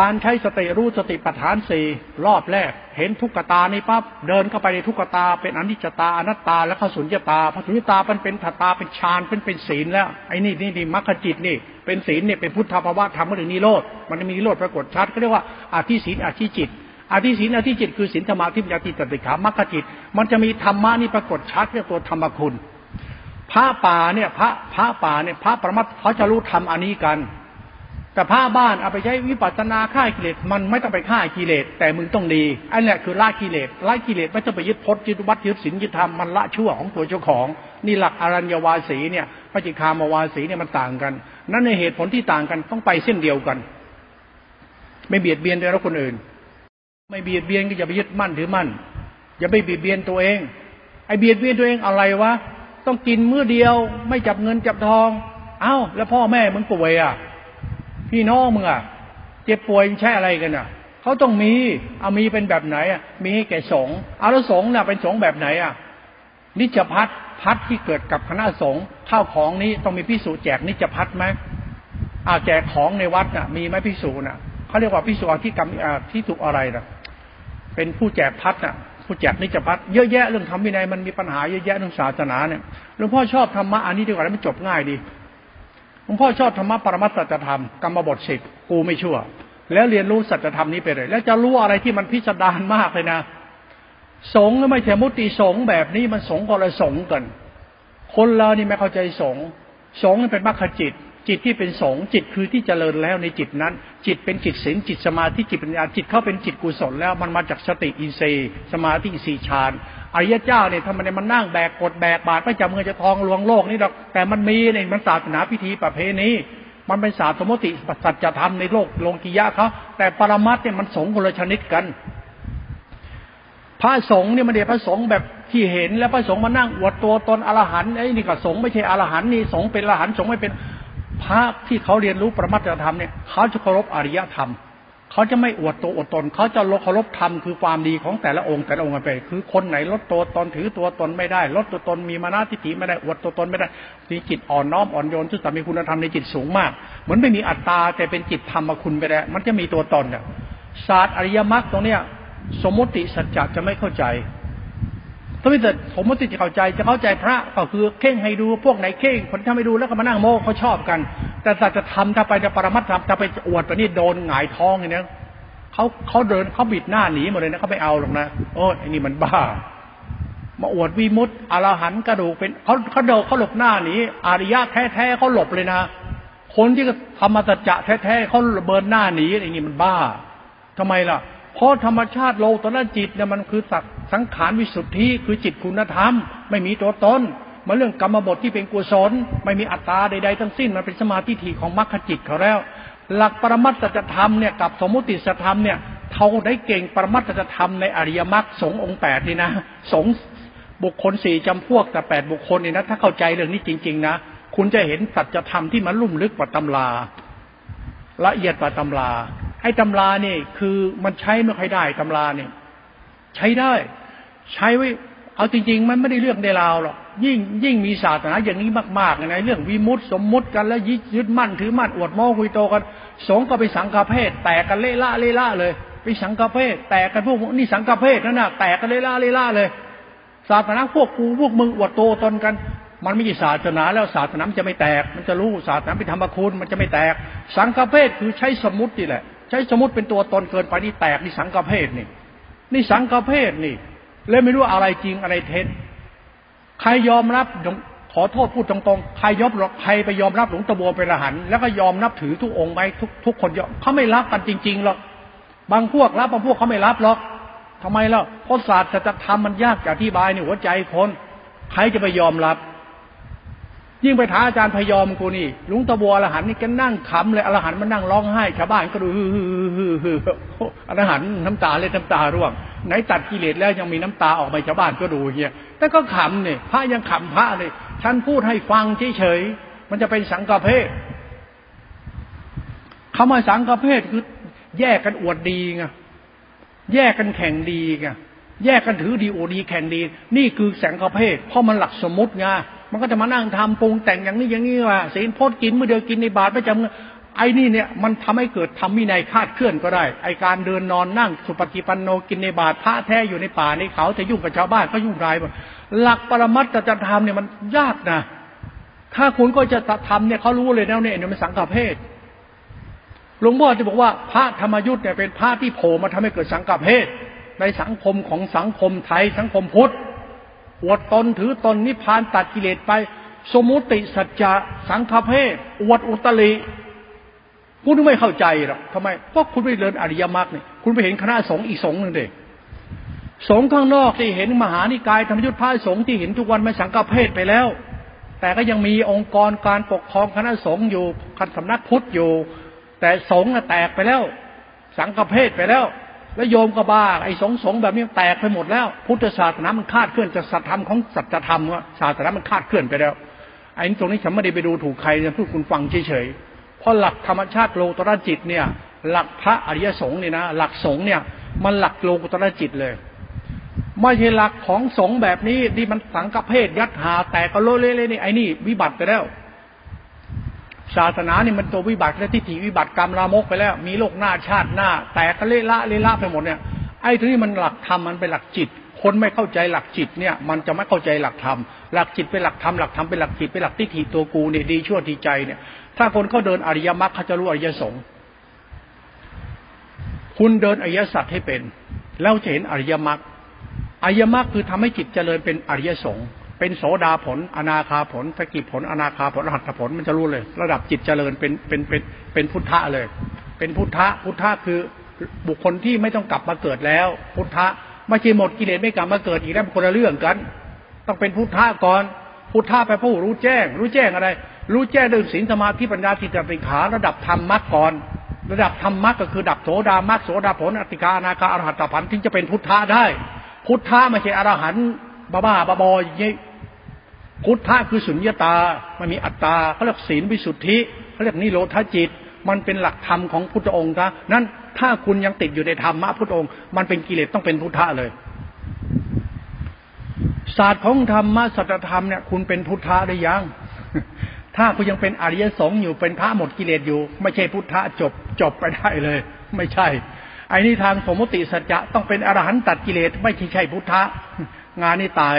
การใช้สติรู้สติปัฏฐาน4รอบแรกเห็นทุกขตานี่ปั๊บเดินเข้าไปในทุกขตาเป็นอนิจจตาอนัตตาแล้วเข้าสุญญตาพอสุญญตามันเป็นทัตตาเป็นฌานเป็นศีลแล้วไอ้นี่มรรคจิตนี่เป็นศีลเนี่ยเป็นพุทธภาวะธรรมก็ถึงนิโรธมันมีนิโรธปรากฏชัดก็เรียกว่าอธิศีลอธิจิตอธิศีลอธิจิตคือศีลสมาธิปัญญาติสติขามรรคจิตมันจะมีธรรมะนี่ปรากฏชัดเรียกตัวธรรมคุณพระป่าเนี่ยพระป่าเนี่ยพระปรมัตถ์เขาจะรู้ธรรมอันนี้กันแต่ผ้าบ้านเอาไปใช้วิปัสสนาฆ่ากิเลสมันไม่ต้องไปฆ่ากิเลสแต่มึงต้องดีอันนี้คือละกิเลสไม่ต้องไปยึดพจน์ยึดวัตรยึดศีลยึดธรรมมันละชั่วของตัวเจ้าของนี่หลักอรัญญวาสีเนี่ยปฏิคามวาสีเนี่ยมันต่างกันนั่นในเหตุผลที่ต่างกันต้องไปเส้นเดียวกันไม่เบียดเบียนด้วยแล้วคนอื่นไม่เบียดเบียนก็อย่าไปยึดมั่นถือมั่นอย่าไปเบียดเบียนตัวเองไอเบียดเบียนตัวเองอะไรวะต้องกินมื้อเดียวไม่จับเงินจับทองเอ้าแล้วพ่อแม่มึงป่วยอ่ะพี่น้องมึงอ่ะเจ็บป่วยใช่อะไรกันอ่ะเขาต้องมีเอามีเป็นแบบไหนอ่ะมีให้แก่สงฆ์เอาแล้วสงฆ์น่ะเป็นสงฆ์แบบไหนอ่ะนิจจพัทพัทที่เกิดกับคณะสงฆ์ข้าวของนี้ต้องมีภิกษุแจกนิจจพัทไหมแจกของในวัดน่ะมีไหมภิกษุน่ะเขาเรียกว่าภิกษุที่กรรมที่ถูกอะไรน่ะเป็นผู้แจกพัทน่ะผู้แจกนิจจพัทเยอะแยะเรื่องธรรมวินัยมันมีปัญหาเยอะแยะเรื่องศาสนาเนี่ยหลวงพ่อชอบธรรมะอันนี้ดีกว่าแล้วมันจบง่ายดีหลวงพ่อชอบธรรมะปรมัตถสัจธรรมกรรมบท10กูไม่ชั่วแล้วเรียนรู้สัจธรรมนี้ไปเลยแล้วจะรู้อะไรที่มันพิสดารมากเลยนะสงฆ์ไม่ใช่มุติสงฆ์แบบนี้มันสงฆ์คนละสงฆ์กันคนเรานี่ไม่เข้าใจสงฆ์สงฆ์เป็นมรรคจิตจิตที่เป็นสงฆ์จิตคือที่เจริญแล้วในจิตนั้นจิตเป็นจิตศีลจิตสมาธิจิตปัญญาจิตเข้าเป็นจิตกุศลแล้วมันมาจากสติอินทรีย์สมาธิอินทรีย์ฌานอริยเจ้าเนี่ยทำไมมันนั่งแบกกดแบกบาตรไม่จำเงินจะทองลวงโลกนี่หรอกแต่มันมีในมันศาสนาพิธีประเพณีมันเป็นศาสตร์สมมติสัจธรรมในโลกโลกียะเขาแต่ปรมัตถ์เนี่ยมันสงฆ์คนละชนิดกันพระสงฆ์เนี่ยมันเดี๋ยวพระสงฆ์แบบที่เห็นแล้วพระสงฆ์มานั่งอวดตัวตนอรหันต์ไอ้นี่ก็สงฆ์ไม่ใช่อรหันต์นี่สงฆ์เป็นอรหันต์สงฆ์ไม่เป็นพระที่เขาเรียนรู้ปรมัตถธรรมเนี่ยเขาจะเคารพอริยธรรม เขาจะไม่อวดตัวอวดตนเขาจะเคารพธรรมคือความดีของแต่ละองค์กันไปคือคนไหนลดตัวตนถือตัวตนไม่ได้ลดตัวตนมีมานะทิฏฐิไม่ได้อวดตัวตนไม่ได้มีจิตอ่อนน้อมอ่อนโยนซึ่งจะมีคุณธรรมในจิตสูงมากเหมือนไม่มีอัตตาแต่เป็นจิตธรรมคุณไปแล้วมันจะมีตัวตนเนี่ยศาสตร์อริยมรรคตรงเนี้ยสมมติสัจจะจะไม่เข้าใจถ้าไม่เกิดสมมติจะเข้าใจพระก็คือเข่งให้ดูพวกไหนเข่งคนทำให้ดูแล้วก็มานั่งโม้เขาชอบกันแต่สัจธรรมถ้าไปจะปรมัตถธรรมถ้าไปอวดไปนี่โดนหงายท้องเลยนะเขาเดินเขาบิดหน้าหนีหมดเลยนะเขาไม่เอาหรอกนะโอ้ยไอ้นี่มันบ้ามาอวดวิมุตติอรหันต์กระดูกเป็นเขาเดินเขาหลบหน้าหนีอริยะแท้ๆเขาหลบเลยนะคนที่ธรรมสัจจะแท้ๆเขาเบินหน้าหนีไอ้นี่มันบ้าทำไมล่ะเพราะธรรมชาติโลตระจิตเนี่ยมันคือสังขารวิสุทธิคือจิตคุณธรรมไม่มีตัวตนมาเรื่องกรรมบทที่เป็นกุศลไม่มีอัตตาใดๆทั้งสิ้นมันเป็นสมาธิที่ของมรรคจิตเขาแล้วหลักปรมัตถสัจธรรมเนี่ยกับสมมุติสัจธรรมเนี่ยเขาได้เก่งปรมัตถสัจธรรมในอริยมรรคสงฆ์องค์8นี่นะสงฆ์บุคคล4จำพวกแต่8บุคคลนี่นะถ้าเข้าใจเรื่องนี้จริงๆนะคุณจะเห็นสัจธรรมที่มันลุ่มลึกกว่าตำราละเอียดกว่าตำราไอ้ตำราเนี่ยคือมันใช้ไม่ค่อยได้ตำราเนี่ยใช้ได้ใช้ไว้เอาจริงๆมันไม่ได้เรื่องในราวหรอกยิ่งมีศาสนาอย่างนี้มากๆในเรื่องวิมุตติสมมุติกันแล้วยึดมั่นถือมั่นอวดโม้คุยโตกันสงฆ์ก็ไปสังฆเพศแตกกันเละเลยไปสังฆเพศแตกกันพวกนี่สังฆเพศนั่นน่ะแตกกันเละเลยศาสนาพวกกูพวกมึงอวดโตตนกันมันไม่ใช่ศาสนาแล้วศาสนาจะไม่แตกมันจะรู้ศาสนาเป็นธรรมคุณมันจะไม่แตกสังฆเพศคือใช้สมมุตินี่แหละใช้สมมติเป็นตัวตนเกินไปนี่แตกนี่สังฆเพศนี่สังฆเพศนี่เลยไม่รู้อะไรจริงอะไรเท็จใครยอมรับขอโทษพูดตรงๆใครยอมรับใครไปยอมรับหลวงตาบัวเป็นอรหันต์แล้วก็ยอมนับถือทุกองค์ไหมทุกคนยอมเขาไม่รับกันจริงๆหรอกบางพวกรับบางพวกเขาไม่รับหรอกทำไมล่ะเพราะศาสตร์จะทำมันยากจะอธิบายในหัวใจคนใครจะไปยอมรับยิ่งไปท้าอาจารย์พยอมกูนี่หลวงตาบัวอรหันต์นี่ก็นั่งขำเลยอรหันต์มันนั่งร้องไห้ชาวบ้านก็ดูอรหันต์น้ำตาเล็ดน้ำตาร่วงไหนตัดกิเลสแล้วยังมีน้ำตาออกมาชาวบ้านก็ดูเงี้ยแต่ก็ขำเนี่ยพระยังขำพระเลยท่านพูดให้ฟังเฉยๆมันจะเป็นสังฆเพศคำว่าสังฆเพศคือแยกกันอวดดีไงแยกกันแข่งดีไงแยกกันถือดีอวดดีแข่งดีนี่คือสังฆเพศเพราะมันหลักสมมติไงมันก็จะมานั่งทำปรุงแต่งอย่างนี้อย่างนี้ว่าศีลพจน์กินเมื่อเดียวกินในบาตรไม่จำไอ้นี่เนี่ยมันทำให้เกิดธรรมวินัยคาดเคลื่อนก็ได้ไอการเดินนอนนั่งสุปฏิปันโนกินในบาตรพระแท้อยู่ในป่าในเขาจะยุ่งกับชาวบ้านก็ยุ่งรายหลักปรมัตถธรรมเนี่ยมันยากนะถ้าคุณก็จะทำเนี่ยเขารู้เลยแล้วเนี่ยมันสังฆเพศหลวงพ่อจะบอกว่าพระธรรมยุทธ์เนี่ยเป็นพระที่โผล่มาทำให้เกิดสังฆเพศในสังคมของสังคมไทยสังคมพุทธอวดตนถือตนนิพพานตัดกิเลสไปสมุติสัจจะสังฆเพศอวดอุตริคุณไม่เข้าใจหรอกทำไมเพราะคุณไม่เรียนอริยมรรคเนี่ยคุณไปเห็นคณะสงฆ์อีกสงฆ์หนึ่งเด็กสงฆ์ข้างนอกที่เห็นมหานิกายธรรมยุทธพระสงฆ์ที่เห็นทุกวันไม่สังฆเพศไปแล้วแต่ก็ยังมีองค์กรการปกครองคณะสงฆ์อยู่คันสำนักพุทธอยู่แต่สงฆ์น่ะแตกไปแล้วสังฆเพศไปแล้วแล้วโยมก็บ้าไอ้สงฆ์แบบนี้แตกไปหมดแล้วพุทธศาสนามันคาดเคลื่อนจากสัจธรรมของสัจธรรมว่าศาสนามันคาดเคลื่อนไปแล้วไอ้ตรงนี้ฉันไม่ได้ไปดูถูกใครนะพูดคุณฟังเฉยๆเพราะหลักธรรมชาติโลกุตระจิตเนี่ยหลักพระอริยสงฆ์เนี่ยนะหลักสงฆ์เนี่ยมันหลักโลกุตระจิตเลยไม่ใช่หลักของสงฆ์แบบนี้ที่มันสังฆเพศยัดหาแตกก็โลเละๆนี่ไอ้นี่วิบัติไปแล้วศาสนาเนี่ยมันตัววิบัติและทิฏฐิวิบัติกรรมลามกไปแล้วมีโลกหน้าชาติหน้าแต่ก็เละละไปหมดเนี่ยไอ้ที่มันหลักธรรมมันเป็นหลักจิตคนไม่เข้าใจหลักจิตเนี่ยมันจะไม่เข้าใจหลักธรรมหลักจิตเป็นหลักธรรมหลักธรรมเป็นหลักจิตเป็นหลักทิฏฐิตัวกูเนี่ยดีชั่วดีใจเนี่ยถ้าคนเขาเดินอริยมรรคเขาจะรู้อริยสงฆ์คุณเดินอริยสัจให้เป็นแล้วจะเห็นอริยมรรคอริยมรรคคือทำให้จิตเจริญเป็นอริยสงฆ์เป็นโสดาผลอนาคาผลสกิผลอนาคาผลอรหัตผลมันจะรู้เลยระดับจิตเจริญเป็นพุทธะเลยเป็นพุทธะคือบุคคลที่ไม่ต้องกลับมาเกิดแล้วพุทธะไม่ใช่หมดกิเลสไม่กลับมาเกิดอีกแล้วคนละเรื่องกันต้องเป็นพุทธะก่อนพุทธะไปผู้รู้แจ้งอะไรรู้แจ้งด้วยศีลสมาธิปัญญาจิตติขาระดับธรรมมรรคก่อนระดับธรรมมรรคก็คือดับโสดามรรคโสดาผลอติกาอนาคาอรหัตผลถึงจะเป็นพุทธะได้พุทธะไม่ใช่อรหันต์บ้าๆบอๆอย่างนี้พุทธะคือสุญญตามันมีอัตตาเขาเรียกศีลวิสุทธิเขาเรียกนิโรธจิต มันเป็นหลักธรรมของพุทธองค์นะนั้นถ้าคุณยังติดอยู่ในธรรมะพุทธองค์มันเป็นกิเลสต้องเป็นพุทธะเลยศาสตร์ของธรรมะสัจธรรมเนี่ยคุณเป็นพุทธะได้ยังถ้าคุณยังเป็นอริยสงฆ์อยู่เป็นพระหมดกิเลสอยู่ไม่ใช่พุทธะจบไปได้เลยไม่ใช่ไอ้นี่ทางสมมติสัจจะต้องเป็นอรหันต์ตัดกิเลสไม่ใช่พุทธะงานนี้ตาย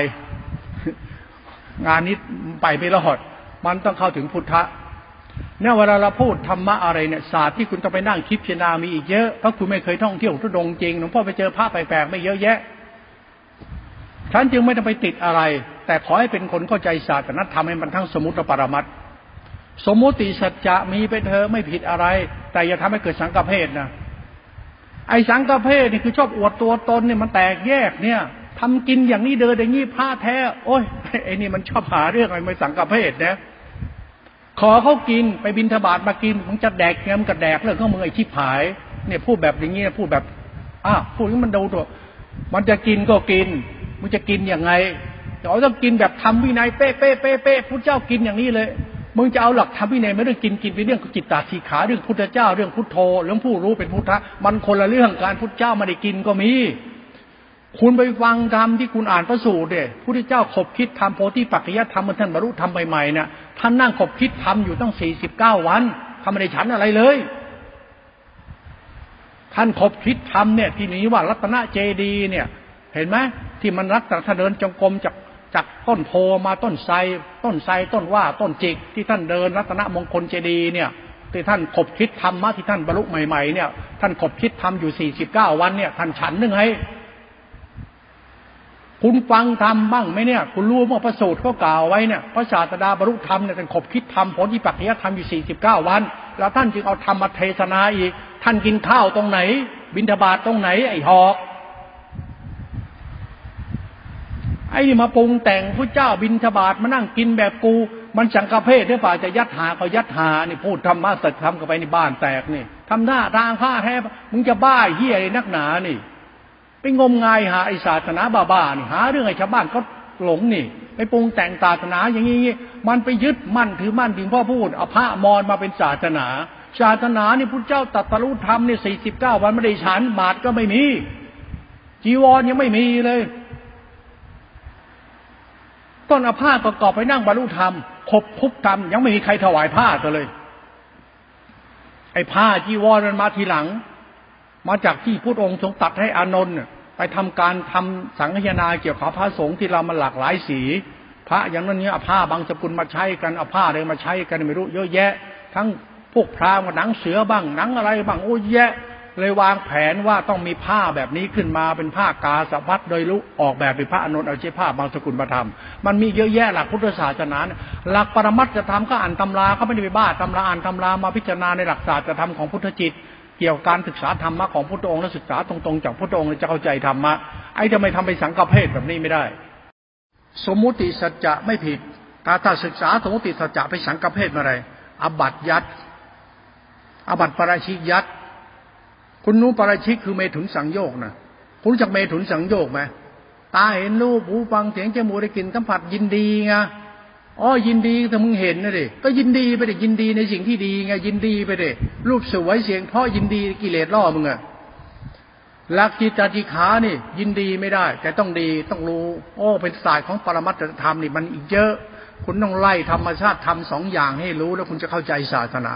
งานนี้ไปไม่รอดมันต้องเข้าถึงพุทธะเนี่ยเวลาเราพูดธรรมะอะไรเนี่ยศาสตร์ที่คุณต้องไปนั่งคิดพิจารณามีอีกเยอะเพราะคุณไม่เคยท่องเที่ยวทุดงจริงหลวงพ่อไปเจอพระแปลกๆไม่เยอะแยะฉันจึงไม่ต้องไปติดอะไรแต่ขอให้เป็นคนเข้าใจศาสตร์นั้นทำให้มันทั้งสมุติและปรมัตถ์สมมติสัจจะมีไปเธอไม่ผิดอะไรแต่อย่าทำให้เกิดสังฆเพศนะไอ้สังฆเพศนี่คือชอบอวดตัวตนเนี่ยมันแตกแยกเนี่ยทำกินอย่างนี้เดินอย่างนี้ผ้าแท้โอ้ยไอ้นี่มันชอบหาเรื่องอะไรไม่สังฆเพศนะขอเขากินไปบิณฑบาตมากินมึงจะแดกเงี้ยมันก็แดกเลยก็มึงไอ้ชิบหายเนี่ยพูดแบบอย่างเงี้ยพูดแบบพูดอย่างมันดูตัวมันจะกินก็กินมึงจะกินยังไงเราต้องกินแบบทำวินัยเป๊ะๆๆๆพุทธเจ้ากินอย่างนี้เลยมึงจะเอาหลักทำวินัยไม่เรื่องกินเป็นเรื่องจิตตาสีขาเรื่องพุทธเจ้าเรื่องพุทโธเรื่องผู้รู้เป็นพุทธะมันคนละเรื่องการพุทธเจ้าไม่ได้กินก็มีคุณไปฟังธรรมที่คุณอ่านพระสูตรเนี่ยพุทธเจ้าขบคิดธรรมโพธิปักขิยธรรมท่านบรรลุธรรมใหม่ๆน่ะท่านนั่งขบคิดธรรมอยู่ตั้ง49วันทำไม่ได้ฉันอะไรเลยท่านขบคิดธรรมเนี่ยที่นี้ว่ารัตนเจดีย์เนี่ยเห็นมั้ยที่มันรักษาเดินจงกรมจากต้นโพมาต้นไทรต้นว่าต้นจิกที่ท่านเดินรัตนมงคลเจดีย์เนี่ยที่ท่านขบคิดธรรมะที่ท่านบรรลุใหม่ๆเนี่ยท่านขบคิดธรรมอยู่49วันเนี่ยท่านฉันนึงไงคุณฟังธรรมบ้างไหมเนี่ยคุณรู้ว่าพระสูตรเขากล่าวไว้เนี่ยพระศาสดาบรรลุธรรมเนี่ยท่านขบคิดธรรมผลที่ปักขิยธรรมอยู่49วันแล้วท่านจึงเอาธรรมมาเทศนาอีกท่านกินข้าวตรงไหนบิณฑบาตตรงไหนไอ้หอกไอ้นี่มาปรุงแต่งพระเจ้าบิณฑบาตมานั่งกินแบบกูมันสังฆเพศหรือเปล่าจะยัดหาเขายัดหานี่พูดธรรมะสัจธรรมเข้าไปในบ้านแตกนี่ทำหน้าทางผ้าแท้มึงจะบ้าเหี้ยนักหนานี่ไปงมงายหาไอ้ศาสนาบ้าๆนี่หาเรื่องไอ้ชาวบ้านเขาหลงนี่ไปปรุงแต่งศาสนาอย่างงี้มันไปยึดมั่นถือมั่นถึงพ่อพูดเอาพระมรมาเป็นศาสนานี่พระเจ้าตรัสรู้ธรรมนี่49วันไม่ได้ฉันบาตรก็ไม่มีจีวรยังไม่มีเลยต้นอาผ้าประกอบไปนั่งบรรลุธรรมคบคุบธรรมยังไม่มีใครถวายผ้าตัวเลยไอ้ผ้าจีวรมันมาทีหลังมาจากที่พุทธองค์ทรงตัดให้อานนท์ไปทำการทำสังฆยนาเกี่ยวกับพระสงฆ์ที่เรามันหลากหลายสีพระอย่างนั้นเนี้ยอาผ้าบางสกุลมาใช้กันอาผ้าอะไรมาใช้กันไม่รู้เยอะแยะทั้งพวกพราหมณ์หนังเสือบ้างหนังอะไรบ้างโอ้แยะเลยวางแผนว่าต้องมีผ้าแบบนี้ขึ้นมาเป็นผ้ากาสะพัดโดยรู้ออกแบบเป็นพระอานนท์เอาใช้ผ้าบางสกุลมาทำมันมีเยอะแยะหลักพุทธศาสนาหลักปรมัตถธรรมก็อ่านตำราก็ไม่ได้ไปบ้าตำราอ่านตำรามาพิจารณาในหลักศาสตรธรรมของพุทธจิตเกี่ยวกับการศึกษาธรรมะของพุทธองค์และศึกษาตรงๆจากพุทธองค์จะเข้าใจธรรมะไอ้ทำไมทำไปสังฆเพศแบบนี้ไม่ได้สมมุติสัจจะไม่ผิดถ้าศึกษาสมมุติสัจจะไปสังฆเพศอะไรอบัตยัตอบัตปราชิกยัตคุณรู้ปราชิกคือเมถุนสังโยกนะคุณรู้จักเมถุนสังโยกไหมตาเห็นรูปหูฟังเสียงจมูกได้กลิ่นสัมผัสยินดีไงยินดีแต่มึงเห็นนะดิก็ยินดีไปดิยินดีในสิ่งที่ดีไงยินดีไปดิรูปสวยเสียงเพราะยินดีกิเลสล่อมึงอะลักจิตติขานี่ยินดีไม่ได้แต่ต้องดีต้องรู้เป็นศาสตร์ของปรมัตถธรรมนี่มันอีกเยอะคุณต้องไล่ธรรมชาติธรรม2อย่างให้รู้แล้วคุณจะเข้าใจศาสนา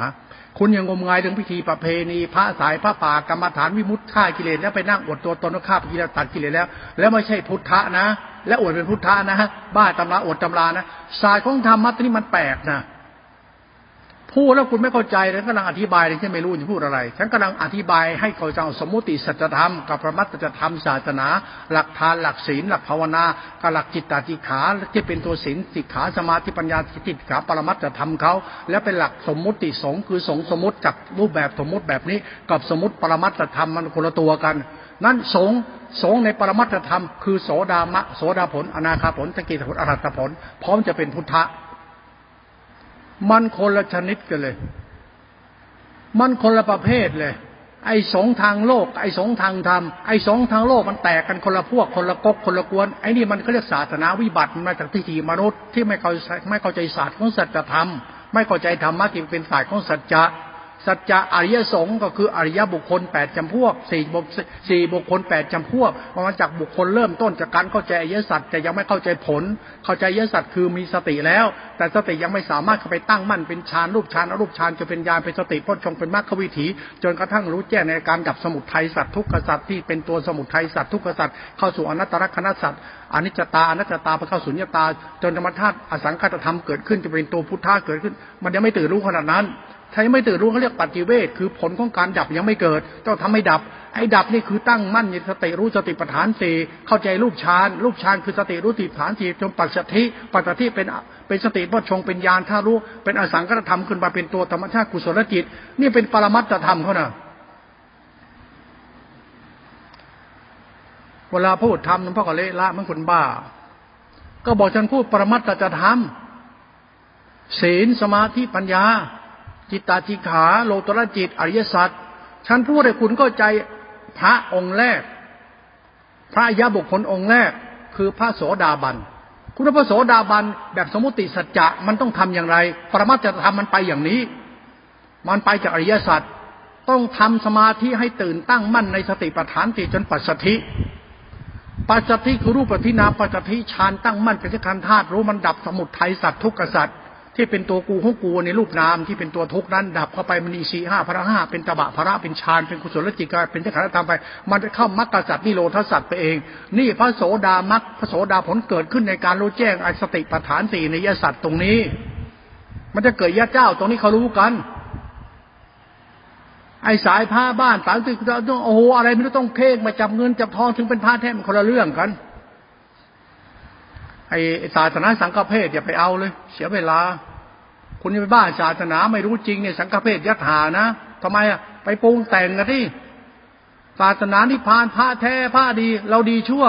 คุณยังงมงายถึงพิธีประเพณีพระสายพระป่ากรรมฐานวิมุตติฆ่ากิเลสแล้วไปนั่งอวดตัวตนว่าฆ่ากิเลสตัดกิเลสแล้วไม่ใช่พุทธะนะและอวดเป็นพุทธะนะบ้าตำราอวดตำรานะศาสตร์ของธรรมะนี่มันแปลกนะพูดแล้วคุณไม่เข้าใจฉันกำลังอธิบายเลยฉันไม่รู้จะพูดอะไรฉันกำลังอธิบายให้เข้าใจสมมติสัจธรรมกับปรมัตถธรรมศาสนาหลักทานหลักศีลหลักภาวนากับหลักจิตตสิกขาที่เป็นตัวศีลสิกขาสมาธิปัญญาจิตขาปรมัตถธรรมเขาและเป็นหลักสมมติสงฆ์คือสงฆ์สมมติจากรูปแบบสมมติแบบนี้กับสมมติปรมัตถธรรมมันคนละตัวกันนั้นสงฆ์ในปรมัตถธรรมคือโสดามะโสดาผลอนาคาผลสกิทาผลอรหัตผลพร้อมจะเป็นพุทธะมันคนละชนิดกันเลยมันคนละประเภทเลยไอ้สงทางโลกไอ้สงทางธรรมไอ้สงทางโลกมันแตกกันคนละพวกคนละก๊กคนละกวนไอ้นี่มันก็เรียกศาสนาวิบัติมาจากทิฏฐิมนุษย์ที่ไม่เข้าใจศาสตร์ของสัจธรรมไม่เข้าใจธรรมะที่เป็นศาสตร์ของสัจจะ สัจจะอริยสงฆ์ก็คืออริยบุคคล8จำพวก4บุคคล8จำพวกมาจากบุคคลเริ่มต้นจากการเข้าใจอริยสัจแต่ยังไม่เข้าใจผลเข้าใจอริยสัจคือมีสติแล้วแต่สติยังไม่สามารถเข้าไปตั้งมั่นเป็นฌานรูปฌานอรูปฌานจะเป็นญาณเป็นสติโพชฌงค์เป็นมรรควิถีจนกระทั่งรู้แจ้งในการดับสมุทัยสัตว์ทุกขสัตว์ที่เป็นตัวสมุทัยสัตว์ทุกขสัตว์เข้าสู่อนัตตลักขณสัตว์อนิจจตาอนัตตาไปเข้าสุญญตาจนธรรมธาตุอสังขตธรรมเกิดขึ้นจะเป็นตัวพุทธะเกิดขึ้นมันยังไม่ตื่นรู้ขนาดนั้นถ้ายังไม่ตื่นรู้เขาเรียกปฏิเวทคือผลของการดับยังไม่เกิดต้องทำให้ดับไอ้ดับนี่คือตั้งมั่นในสติรู้สติปัฏฐานสี่เข้าใจรูปฌานรูปฌานคือสติรู้สติปัฏฐานสี่จนปัจจัตติปัจจัตติเป็นสติโพชฌงค์เป็นญาณถ้ารู้เป็นอสังขตธรรมขึ้นมาเป็นตัวธรรมชาติกุศลจิตนี่เป็นปรมัตถธรรมเขานะเวลาพูดธรรมหลวงพ่อก็เละละมันคนบ้าก็บอกฉันพูดปรมัตถธรรมศีลสมาธิปัญญาจิตตาจิขาโลตระจิตอริยสัจฉันพูดให้คุณเข้าใจพระองค์แรกพระอริยบุคคลองค์แรกคือพระโสดาบันคุณพระโสดาบันแบบสมมุติสัจจะมันต้องทำอย่างไรปรมัตถธรรมมันไปอย่างนี้มันไปจากอริยสัจต้องทำสมาธิให้ตื่นตั้งมั่นในสติปัฏฐานติจนปัสสัทธิปัจจัตติคือรูปทินามปัจจัตติฌานตั้งมั่นเป็นขันธ์ธาตุรู้มันดับสมุทัยสัตว์ทุกขสัตว์ที่เป็นตัวกูของกูในรูปนามที่เป็นตัวทุกข์นั้นดับเข้าไปมันอิสี5พระ5เป็นตบะพระเป็นฌานเป็นกุศลจิตกายเป็นขันธ์ธรรมไปมันจะเข้ามรรคสัตว์นิโรธสัตว์ไปเองนี่พระโสดามรรคพระโสดาผลเกิดขึ้นในการรู้แจ้งอสติปัฏฐาน4ในยสัตว์ตรงนี้มันจะเกิดญาเจ้าตรงนี้เขารู้กันไอ้สายผ้าบ้านสายตึกต้องโอ้โหอะไรไม่รู้ต้องเค้กมาจับเงินจับทองถึงเป็นผ้าแท้มันคนละเรื่องกันไอ้ศาสนาสังฆเพศอย่าไปเอาเลยเสียเวลาคุณนี่ไปบ้าศาสนาไม่รู้จริงเนี่ยสังฆเพศยัดหานะทำไมอ่ะไปปรุงแต่งกันที่ศาสนานิพพานผ้าแท้ผ้าดีเราดีชั่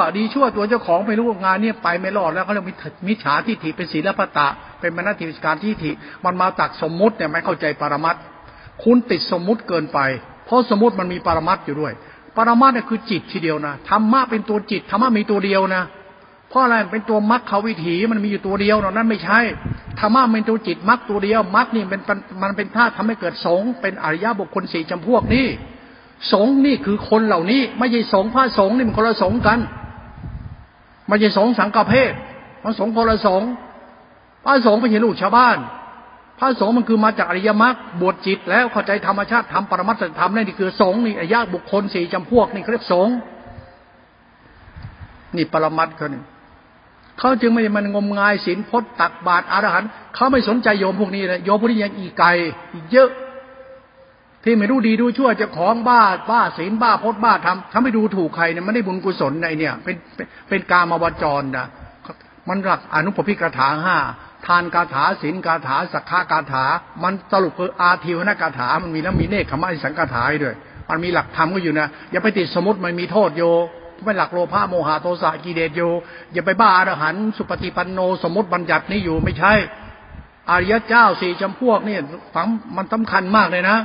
วตัวเจ้าของไม่รู้งานเนี่ยไปไม่รอดแล้วเขาเรียกมิจฉาทิฏฐิเป็นศีลพัตตะเป็นมนติวิการทิฏฐิมันมาตักสมมุติเนี่ยไม่เข้าใจปรมัตถ์คุณติดสมมุติเกินไปเพราะสมมุติมันมีปรมัตถ์อยู่ด้วยปรมัตถ์เนี่ยคือจิตทีเดียวนะธรรมะเป็นตัวจิตธรรมะมีตัวเดียวนะเพราะอะไรเป็นตัวมรรควิถีมันมีอยู่ตัวเดียวนั่นไม่ใช่ธรรมะเป็นตัวจิตมรรคตัวเดียวมรรคนี่มันเป็นธาตุทำให้เกิดสงฆ์เป็นอริยบุคคล4จำพวกนี้สงฆ์นี่คือคนเหล่านี้ไม่ใช่สงฆ์พระสงฆ์นี่มันคนละสงฆ์กันไม่ใช่สงฆ์สังฆเพศมันสงฆ์คนละสงฆ์พระสงฆ์ไม่ใช่ลูกชาวบ้านพระสงฆ์มันคือมาจากอริยมรรคบวชจิตแล้วเข้าใจธรรมชาติธรรมปรมัตถธรรมนี่คือสงฆ์นี่อริยบุคคล4จำพวกนี่เรียกสงฆ์นี่ปรมัตถ์เขาเนี่ยเขาจึงไม่มันงมงายศีลพจน์ตักบาตรอรหันต์เขาไม่สนใจโยมพวกนี้เลยโยมพวกนี้ยังอีไก่อีเยอะที่ไม่รู้ดีดูชั่วจะของบ้าศีลบ้าพจน์บ้าธรรมถ้าไม่ดูถูกใครเนี่ยไม่ได้บุญกุศลในเนี่ยเป็นกามวจรนะมันหลักอนุปปิกถา5ทานคาถาศีลคาถาสักขะคาถามันสรุปคืออาทิวนะคาถามันมีแล้วมีเนกขมะสังคาถาด้วยมันมีหลักธรรมก็อยู่นะอย่าไปติดสมมติมันมีโทษโยไม่หลักโลภะโมหะโทสะกิเลสโยอย่าไปบ้าอรหันต์สุปฏิปันโนสมมติบัญญัตินี้อยู่ไม่ใช่อริยเจ้า4จำพวกนี่ฝังมันสำคัญมากเลยนะ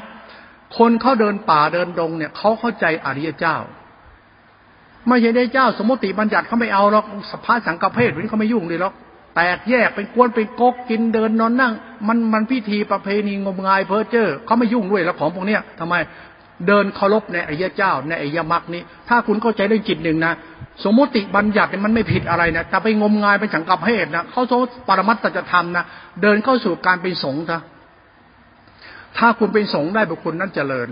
คนเขาเดินป่าเดินดงเนี่ยเขาเข้าใจอริยเจ้าไม่ใช่ได้เจ้าสมมติบัญญัติเขาไม่เอาหรอกสภาสังฆเพศวันนี้เขาไม่ยุ่งเลยหรอกแตกแยกเป็นกวนเป็นก๊กกินเดินนอนนั่งมันพิธีประเพณีงมงายเพ้อเจ้อเขาไม่ยุ่งด้วยแล้วของพวกเนี้ยทำไมเดินเคารพในอริยเจ้าในอริยมรรคนี้ถ้าคุณเข้าใจเรื่องจิตหนึ่งนะสมมติบัญญัติมันไม่ผิดอะไรนะแต่ไปงมงายไปสังฆเพศนะเขาโสดปรมัตถจะทำนะเดินเข้าสู่การเป็นสงฆ์นะถ้าคุณเป็นสงฆ์ได้บุคคลนั้นเจริญ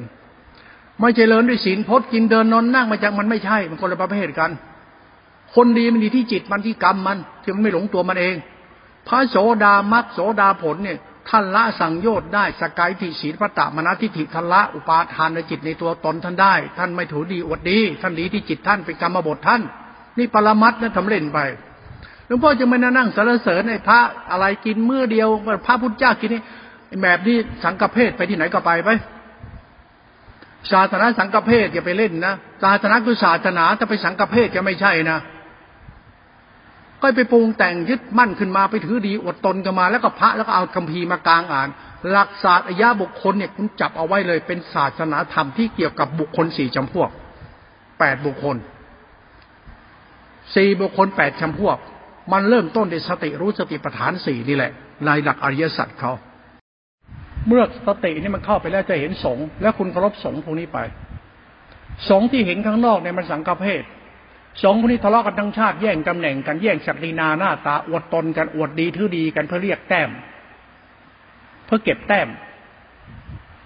ไม่เจริญด้วยศีลพจน์กินเดินนอนนั่งมาจากมันไม่ใช่มันคนละประเภทกันคนดีมันดีที่จิตมันที่กรรมมันที่มันไม่หลงตัวมันเองพระโสดามรรคโสดาผลเนี่ยท่านละสังโยชน์ได้สกายทิศีลพระตมนทิฐิท่านละอุปาทานในจิตในตัวตนท่านได้ท่านไม่ถือดีอวดดีท่านดีที่จิตท่านเป็นกรรมบทท่านนี่ปรมัตถ์นะทำเล่นไปหลวงพ่อจะไม่นั่งสรรเสริญไอ้พระอะไรกินมื้อเดียวพระพุทธเจ้ากินนี่แบบนี้สังฆเพศไปที่ไหนก็ไปศาสนาสังฆเพศอย่าไปเล่นนะศาสนาคือศาสนาถ้าไปสังฆเพศจะไม่ใช่นะก็ไปปรุงแต่งยึดมั่นขึ้นมาไปถือดีอดตนกันมาแล้วก็พระแล้วก็เอาคัมภีร์มากางอ่านหลักศาสตร์อริยบุคคลเนี่ยคุณจับเอาไว้เลยเป็นศาสนาธรรมที่เกี่ยวกับบุคคล4จำพวก8บุคคล4บุคคล8จำพวกมันเริ่มต้นด้วยสติรู้สติปัฏฐาน4นี่แหละในหลักอริยสัจเขา เมื่อสตินี่มันเข้าไปแล้วจะเห็นสงฆ์และคุณเคารพสงฆ์พวกนี้ไปสงฆ์ที่เห็นข้างนอกเนี่ยมันสังฆเพศสงฆ์พวกนี้ทะเลาะกันทั้งชาติแย่งตำแหน่งกันแย่งศักดินาหน้าตาอวดตนกันอวดดีถือดีกันเพื่อเรียกแต้มเพื่อเก็บแต้ม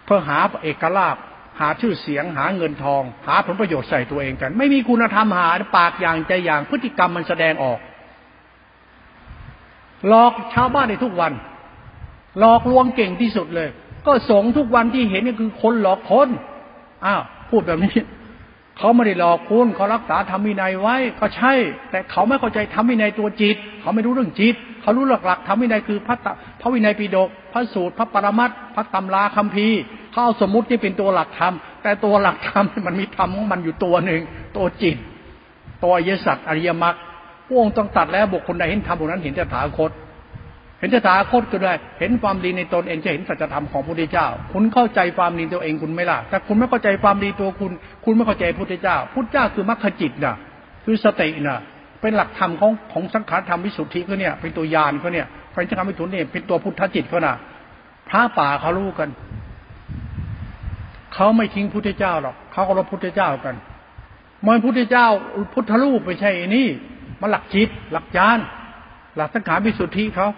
เพื่อหาเอกลาภหาชื่อเสียงหาเงินทองหาผลประโยชน์ใส่ตัวเองกันไม่มีคุณธรรมหาปากอย่างใจอย่างพฤติกรรมมันแสดงออกหลอกชาวบ้านในทุกวันหลอกลวงเก่งที่สุดเลยก็สงทุกวันที่เห็นนี่คือคนหลอกคนอ้าวพูดแบบนี้เขาไม่ได้หลอกคุณเขารักษาธรรมวินัยไว้ก็ใช่แต่เขาไม่เข้าใจธรรมวินัยตัวจิตเขาไม่รู้เรื่องจิตเขารู้หลักๆธรรมวินัยคือพระวินัยปิฎกพระสูตรพระปรมัตถ์พระตำราคัมภีร์เขาเอาสมมุตินี่เป็นตัวหลักธรรมแต่ตัวหลักธรรมมันมีธรรมของมันอยู่ตัวหนึ่งตัวจิตตัวอริยสัจอริยมรรคพระองค์ต้องตัดแล้วบุคคลใดเห็นธรรมบุคคลนั้นเห็นตถาคตเห็นตถาคตก็ได้เห็นความดีในตนเองจะเห็นสัจธรรมของพระพุทธเจ้าคุณเข้าใจความดีตัวเองคุณไม่ล่ะแต่คุณไม่เข้าใจความดีตัวคุณคุณไม่เข้าใจพระพุทธเจ้าพุทธเจ้าคือมรรคจิตน่ะคือสติน่ะเป็นหลักธรรมของสังขารธรรมวิสุทธิเขาเนี่ยเป็นตัวญาณเขาเนี่ยเป็นธรรมวิสุทธิเนี่ยเป็นตัวพุทธจิตเขาน่ะพระป่าเขารู้กันเขาไม่ทิ้งพุทธเจ้าหรอกเขาก็รับพุทธเจ้ากันมรรคพุทธเจ้าพุทธรูปไม่ใช่นี่มันหลักจิตหลักญาณหลักสังขารวิสุทธิเขา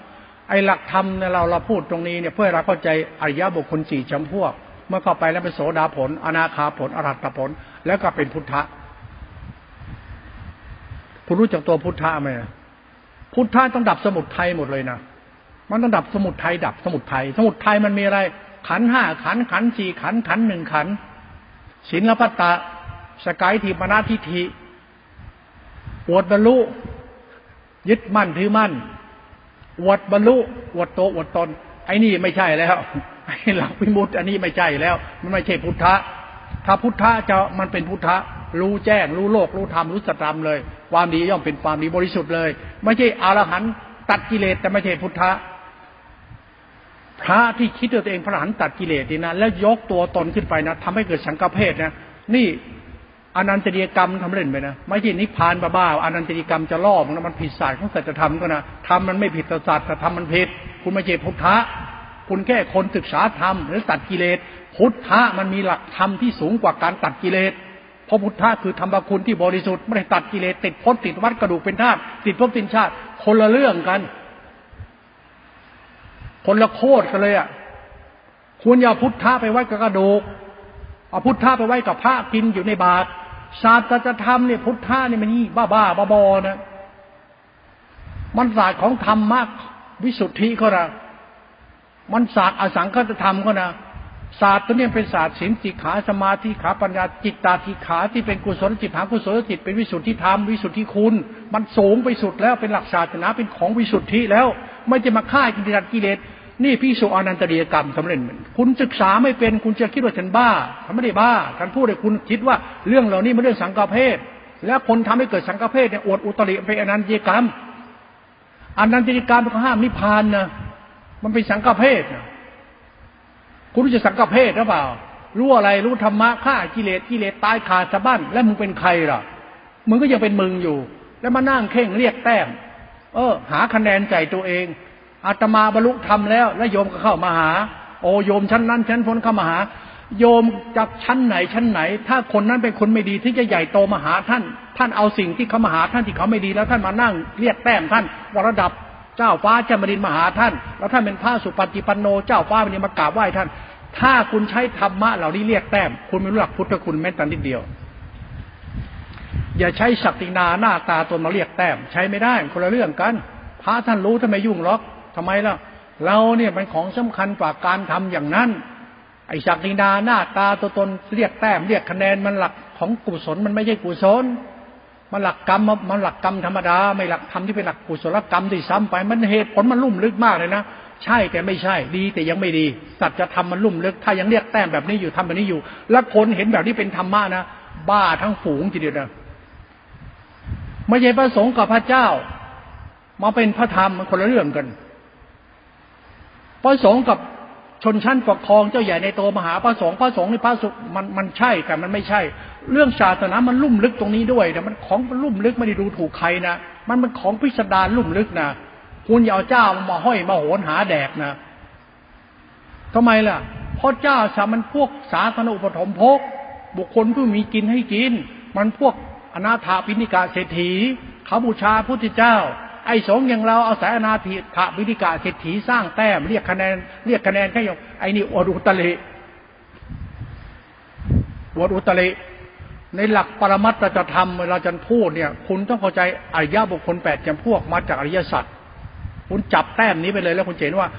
ไอ้หลักธรรมเนี่ยเราพูดตรงนี้เนี่ยเพื่อเราเข้าใจอริยบุคคลสี่จำพวกเมื่อเข้าไปแล้วเป็นโสดาผลอนาคาผลอรหัตผลแล้วก็เป็นพุทธะคุณรู้จักตัวพุทธะไหมพุทธะต้องดับสมุทัยหมดเลยนะมันต้องดับสมุทัยดับสมุทัยสมุทัยมันมีอะไรขันธ์ห้าขันธ์ขันธ์สี่ขันธ์ขันธ์หนึ่งขันธ์ศีลปัตตะสกายทิมนาทิฐิปวดบรรลุยึดมั่นถือมั่นอวดบรรลุอวดโตอวดตนไอ้นี่ไม่ใช่แล้วไอ้หลักวิมุตติอันนี้ไม่ใช่แล้วมันไม่ใช่พุทธะถ้าพุทธะจะมันเป็นพุทธะรู้แจ้งรู้โลกรู้ธรรมรู้สัจธรรมเลยความดีย่อมเป็นความดีบริสุทธิ์เลยไม่ใช่อรหันต์ตัดกิเลสแต่ไม่ใช่พุทธะพระที่คิดตัวเองพระอรหันต์ตัดกิเลสนี่นะแล้วยกตัวตนขึ้นไปนะทำให้เกิดสังฆเพศนะนี่อนันตริยกรรมทำเล่นไปนะไม่ใช่นิพพานบ้าๆอนันตริยกรรมจะล่อมันนะมันผิดศาสตร์ของสัจธรรมก็นะธรรมมันไม่ผิดศาสตร์แต่ธรรมมันผิดคุณไม่ใช่พุทธะคุณแค่คนศึกษาธรรมหรือตัดกิเลสพุทธะมันมีหลักธรรมที่สูงกว่าการตัดกิเลสเพราะพุทธะคือธรรมคุณที่บริสุทธิ์ไม่ได้ตัดกิเลสติดพจน์ติดวัฏกระดูกเป็นธาตุติดภพติดชาติคนละเรื่องกันคนละโคตรกันเลยอ่ะคุณอย่าพุทธะไปไว้กับกระดูกเอาพุทธะไปไว้กับพระกินอยู่ในบาตรศาสตร์ธรรมเนี่ยพุทธะเนี่ยมันนี่บ้าๆบอๆนะมันศาสตร์ของธรรมมากวิสุทธิก็นะมันศาสตร์อสังคตธรรมก็นะศาสตร์ตัวนี้เป็นศาสตร์ศีลสิกขาสมาธิขาปัญญาจิตตาธิขาที่เป็นกุศลจิตหากุศลจิตเป็นวิสุทธิธรรมวิสุทธิคุณมันสูงไปสุดแล้วเป็นหลักศาสนาเป็นของวิสุทธิแล้วไม่จะมาฆ่ากิเลสนี่พิสูจน์อนันตริยกรรมสำเร็จคุณศึกษาไม่เป็นคุณจะคิดว่าฉันบ้าฉันไม่ได้บ้าฉันพูดให้คุณคิดว่าเรื่องเหล่านี้มันเรื่องสังฆเพศและคนทำให้เกิดสังฆเพศเนี่ยอวดอุตริเป็นอนันตริยกรรมอนันตริยกรรมมันก็ห้ามนิพพานนะมันเป็นสังฆเพศนะคุณรู้จะสังฆเพศหรือเปล่ารู้อะไรรู้ธรรมะฆ่ากิเลสกิเลสตายขาดสะบั้นแล้วมึงเป็นใครล่ะมึงก็ยังเป็นมึงอยู่แล้วมานั่งเข่งเรียกแต้มหาคะแนนใจตัวเองอาตมาบรรลุธรรมแล้วและโยมก็เข้ามาหาโอโยมชั้นนั้นชั้นพ้นเข้ามาหาโยมจากชั้นไหนชั้นไหนถ้าคนนั้นเป็นคนไม่ดีที่จะใหญ่โตมาหาท่านท่านเอาสิ่งที่เขามาหาท่านที่เขาไม่ดีแล้วท่านมานั่งเรียกแต้มท่านระดับเจ้าฟ้าเจ้ามรินมาหาท่านแล้วท่านเป็นพระสุปฏิปันโนเจ้าฟ้ามันมากราบไหว้ท่านถ้าคุณใช้ธรรมะเหล่านี้เรียกแต้มคุณไม่รู้หลักพุทธคุณแม้แต่นิดเดียวอย่าใช้ศักดินาหน้าตาตนมาเรียกแต้มใช้ไม่ได้คนละเรื่องกันพระท่านรู้ท่านไม่ยุ่งหรอกทำไมล่ะเราเนี่ยเป็นของสำคัญกว่าการทำอย่างนั้นไอ้ศักดินาหน้าตาตัวตนเรียกแต้มเรียกคะแนนมันหลักของกุศลมันไม่ใช่กุศลมันหลักกรรมมันหลักกรรมธรรมดาไม่หลักธรรมที่เป็นหลักกุศลกรรมที่ซ้ำไปมันเหตุผลมันลุ่มลึกมากเลยนะใช่แต่ไม่ใช่ดีแต่ยังไม่ดีสัจธรรมมันลุ่มลึกถ้ายังเรียกแต้มแบบนี้อยู่ทำแบบนี้อยู่แล้วคนเห็นแบบนี้เป็นธรรมะนะบ้าทั้งฝูงทีเดียวนะไม่ใช่พระสงฆ์กับพระเจ้ามาเป็นพระธรรมมันคนละเรื่องกันพระสงฆ์กับชนชั้นปกครองเจ้าใหญ่ในโตมหาพระสงฆ์นี่พระสุมันใช่แต่มันไม่ใช่เรื่องศาสนามันลุ่มลึกตรงนี้ด้วยนะมันของมันลุ่มลึกไม่ได้ดูถูกใครนะมันของพิสดารลุ่มลึกนะคุณอย่าเอาเจ้ามาห้อยมาโหนหาแดกนะ ทำไมล่ะเพราะเจ้าสามันพวกสาธารณูปถัมภกบุคคลผู้มีกินให้กินมันพวกอนาถาปิณิกาเศรษฐีเขาบูชาพุทธเจ้าไอ้สงฆ์อย่างเราเอาสายอนาถาปิณิกาเศรษฐีสร้างแต้มเรียกคะแนนแค่อย่างไอ้นี่อวดอุตริอวดอุตริในหลักปรมัตถธรรมเวลาจันพูดเนี่ยคุณต้องเข้าใจอริยบุคคลแปดจำพวกมาจากอริยสัจคุณจับแต้มนี้ไปเลยแล้วคุณเห็นว่า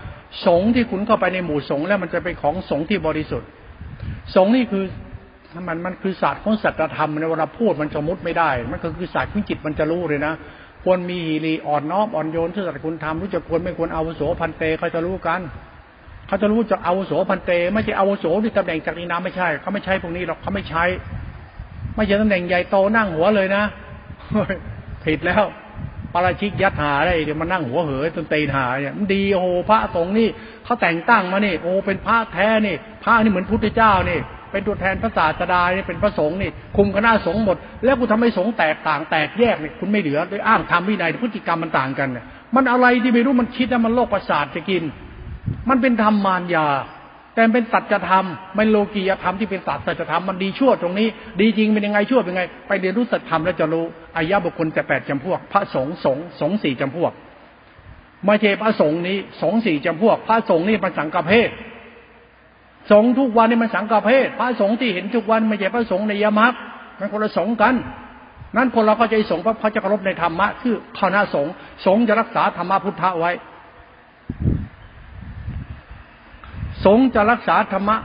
สงฆ์ที่คุณเข้าไปในหมู่สงฆ์แล้วมันจะเป็นของสงฆ์ที่บริสุทธิ์สงฆ์นี่คือมันคือศาสตร์ของสัจธรรมในเวลาพูดมันสมมติไม่ได้มันก็คือศาสตร์ของจิตมันจะรู้เลยนะควรมีฮีรีอ่อนน้อมอ่อนโยนที่สัจคุณทำรู้จักควรไม่ควรอาวุโสพันเตเขาจะรู้กันเขาจะรู้จักอาวุโสพันเตไม่ใช่อาวุโสที่ตำแหน่งจากนี้น้ำไม่ใช่เขาไม่ใช้พวกนี้หรอกเขาไม่ใช้ไม่ใช่ตำแหน่งใหญ่โตนั่งหัวเลยนะผิดแล้วปาราชิกยัดหาได้เดี๋ยวมันนั่งหัวเหยจนเตนหาเนี่ยมันดีโอ้พระสงฆ์นี่เขาแต่งตั้งมานี่โอ้เป็นพระแท้นี่พระนี่เหมือนพุทธเจ้านี่เป็นตัวแทนพระศาสดานี่เป็นพระสงฆ์นี่คุมคณะสงฆ์หมดแล้วกูทำให้สงฆ์แตกต่างแตกแยกนี่คุณไม่เหลือโดยอ้างธรรมวินัยพฤติกรรมมันต่างกันเนี่ยมันอะไรที่ไม่รู้มันคิดนะมันโลกประสาทจะกินมันเป็นธรรมมารยาแต่เป็นสัจธรรมไม่โลกียธรรมที่เป็นสัจธรรมมันดีชั่วตรงนี้ดีจริงเป็นยังไงชั่วเป็นไงไปเรียนรู้สัจธรรมแล้วจะรู้อริยบุคคลแต่8จำพวกพระสงฆ์4จำพวกไม่ใช่พระสงฆ์นี้สงฆ์4จำพวกพระสงฆ์นี่มันสังฆเพศสงฆ์ทุกวันนี่มันสังฆเพศพระสงฆ์ที่เห็นทุกวันไม่ใช่พระสงฆ์ในยมรรคมันคนละสงฆ์กันนั้นคนเราเข้าใจสงฆ์เพราะจะเคารพในธรรมะคือคณะสงฆ์จะรักษาธรรมะพุทธะไว้สงฆ์จะรักษาธรรมะ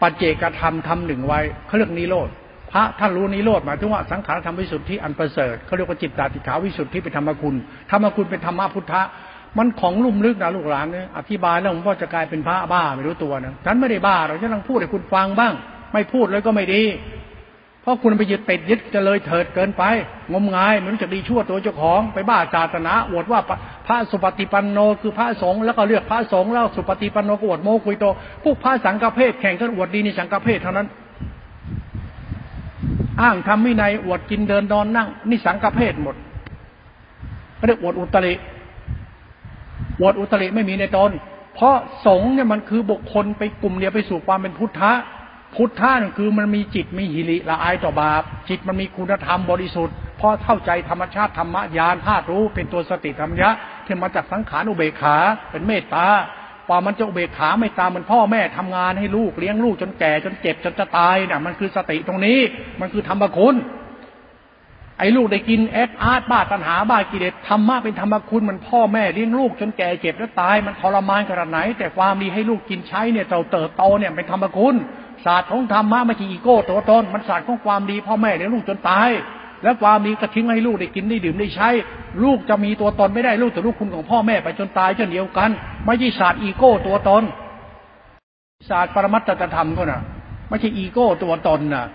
ปัจเจกธรรมธรรมหนึ่งไว้เขาเรียกนิโรธพระท่านรู้นิโรธหมายถึงว่าสังขารธรรมวิสุทธิอันประเสริฐเขาเรียกว่าจิตตาติขาวิสุทธิเป็นธรรมคุณธรรมคุณเป็นธรรมะพุทธะมันของลุ่มลึกนะลูกหลานเนี่ยอธิบายแล้วผมก็จะกลายเป็นพระบ้าไม่รู้ตัวนะฉันไม่ได้บ้าหรอกฉันกำลังพูดให้คุณฟังบ้างไม่พูดเลยก็ไม่ดีเพราะคุณไปยึดติดยึดจะเลยเถิดเกินไปงมงายไม่รู้จักดีชั่วตัวเจ้าของไปบ้าศาสนาอวดว่าพระสุปฏิปันโนคือพระสงฆ์แล้วก็เลือกพระสงฆ์แล้วสุปฏิปันโนก็อวดโมกุยโตพวกพระสังฆเพศแข่งกันอวดดีในสังฆเพศเท่านั้นอ้างทำวินัยอวดกินเดินนอนนั่งนี่สังฆเพศหมดไม่ได้อวดอุตริอวดอุตริไม่มีในตนเพราะสงฆ์เนี่ยมันคือบุคคลไปกลุ่มเดียวไปสู่ความเป็นพุทธะพุทธะนั่นคือมันมีจิตมีหิริละอายต่อบาปจิตมันมีคุณธรรมบริสุทธิ์เพราะเข้าใจธรรมชาติธรรมญาณธาตุรู้เป็นตัวสติธรรมญะที่มาจากสังขารอุเบกขาเป็นเมตตาพอมันจะอุเบกขาไม่ตามเหมือนพ่อแม่ทำงานให้ลูกเลี้ยงลูกจนแก่จนเจ็บจนจะตายน่ะมันคือสติตรงนี้มันคือธรรมคุณไอ้ลูกได้กินแอดอาร์ตบ้าตัณหาบ้ากิเลสธรรมะเป็นธรรมคุณมันพ่อแม่เลี้ยงลูกจนแก่เจ็บและตายมันทรมานขนาดไหนแต่ความดีให้ลูกกินใช้เนี่ยเติบโตเนี่ยเป็นธรรมคุณศาสตร์ของธรรมะไม่ใช่อีโก้ตัวตนมันศาสตร์ของความดีพ่อแม่เลี้ยงลูกจนตายและความดีก็ทิ้งให้ลูกได้กินได้ดื่มได้ใช้ลูกจะมีตัวตนไม่ได้ลูกแต่ลูกคุณของพ่อแม่ไปจนตายเช่นเดียวกันไม่ใช่ศาสตร์อีโก้ตัวตนศาสตร์ปรมัตถธรรมก็น่ะไม่ใช่อีโก้ตัวตนน่ะ